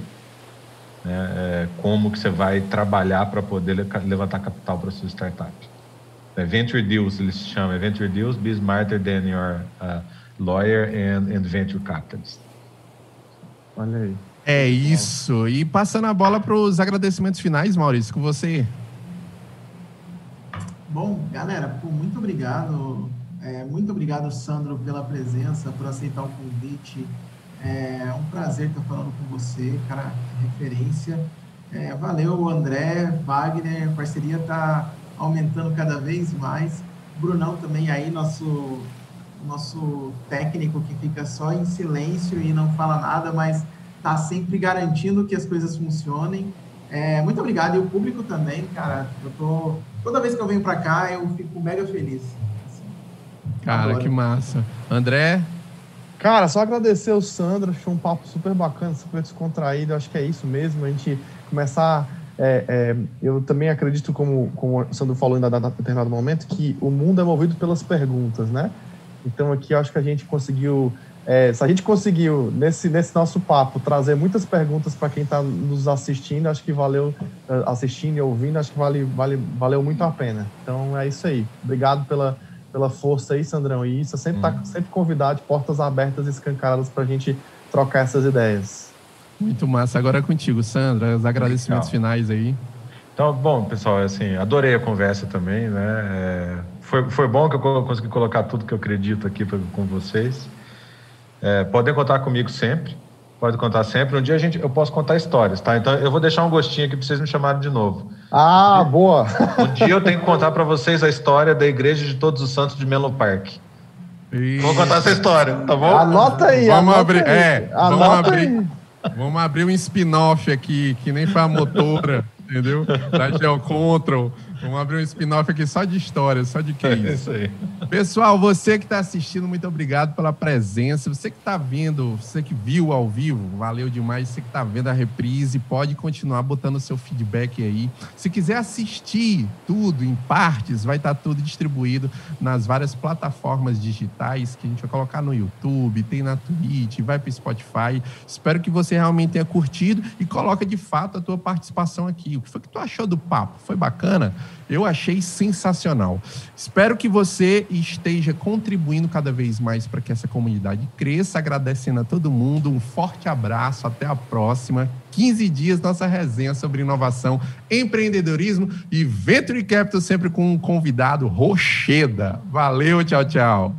como que você vai trabalhar para poder levantar capital para sua startup. Venture Deals, ele se chama, Venture Deals, Be Smarter Than Your Lawyer and Venture Capitalist. Olha aí. É isso, e passando a bola para os agradecimentos finais, Maurício, com você. Bom, galera, muito obrigado. Muito obrigado, Sandro, pela presença, por aceitar o convite. É um prazer estar falando com você, cara, referência. Valeu, André, Wagner, a parceria está aumentando cada vez mais. Brunão também aí, nosso técnico que fica só em silêncio e não fala nada, mas está sempre garantindo que as coisas funcionem. Muito obrigado. E o público também, cara. Toda vez que eu venho para cá, eu fico mega feliz. Assim. Cara, adoro. Que massa. André? Cara, só agradecer o Sandro. Foi um papo super bacana, super descontraído. Acho que é isso mesmo. A gente começar... eu também acredito, como o Sandro falou em determinado momento, que o mundo é movido pelas perguntas, né? Então, aqui, acho que a gente conseguiu... se a gente conseguiu, nesse nosso papo, trazer muitas perguntas para quem está nos assistindo, acho que valeu, assistindo e ouvindo, acho que valeu muito a pena. Então, é isso aí. Obrigado pela força aí, Sandrão. E isso, sempre está sempre convidado, portas abertas e escancaradas para a gente trocar essas ideias. Muito massa. Agora é contigo, Sandra. Os agradecimentos finais aí. Então, bom, pessoal, assim, adorei a conversa também, né? Foi bom que eu consegui colocar tudo que eu acredito aqui com vocês. Podem contar comigo sempre, pode contar sempre. Um dia eu posso contar histórias, tá? Então eu vou deixar um gostinho aqui para vocês me chamarem de novo. Ah, boa! Um dia eu tenho que contar para vocês a história da Igreja de Todos os Santos de Menlo Park. Vou contar essa história, tá bom? Anota aí, vamos abrir. Vamos abrir um spin-off aqui, que nem foi a Motora, entendeu? Da Geocontrol. Vamos abrir um spin-off aqui só de história, só de case. É isso aí. Pessoal, você que está assistindo, muito obrigado pela presença. Você que está vendo, você que viu ao vivo, valeu demais. Você que está vendo a reprise, pode continuar botando o seu feedback aí. Se quiser assistir tudo em partes, vai estar tudo distribuído nas várias plataformas digitais que a gente vai colocar no YouTube, tem na Twitch, vai para o Spotify. Espero que você realmente tenha curtido e coloca de fato a tua participação aqui. O que foi que tu achou do papo? Foi bacana? Eu achei sensacional. Espero que você esteja contribuindo cada vez mais para que essa comunidade cresça. Agradecendo a todo mundo, um forte abraço, até a próxima. 15 dias, nossa resenha sobre inovação, empreendedorismo e Venture Capital, sempre com um convidado, Rocheda. Valeu, tchau, tchau.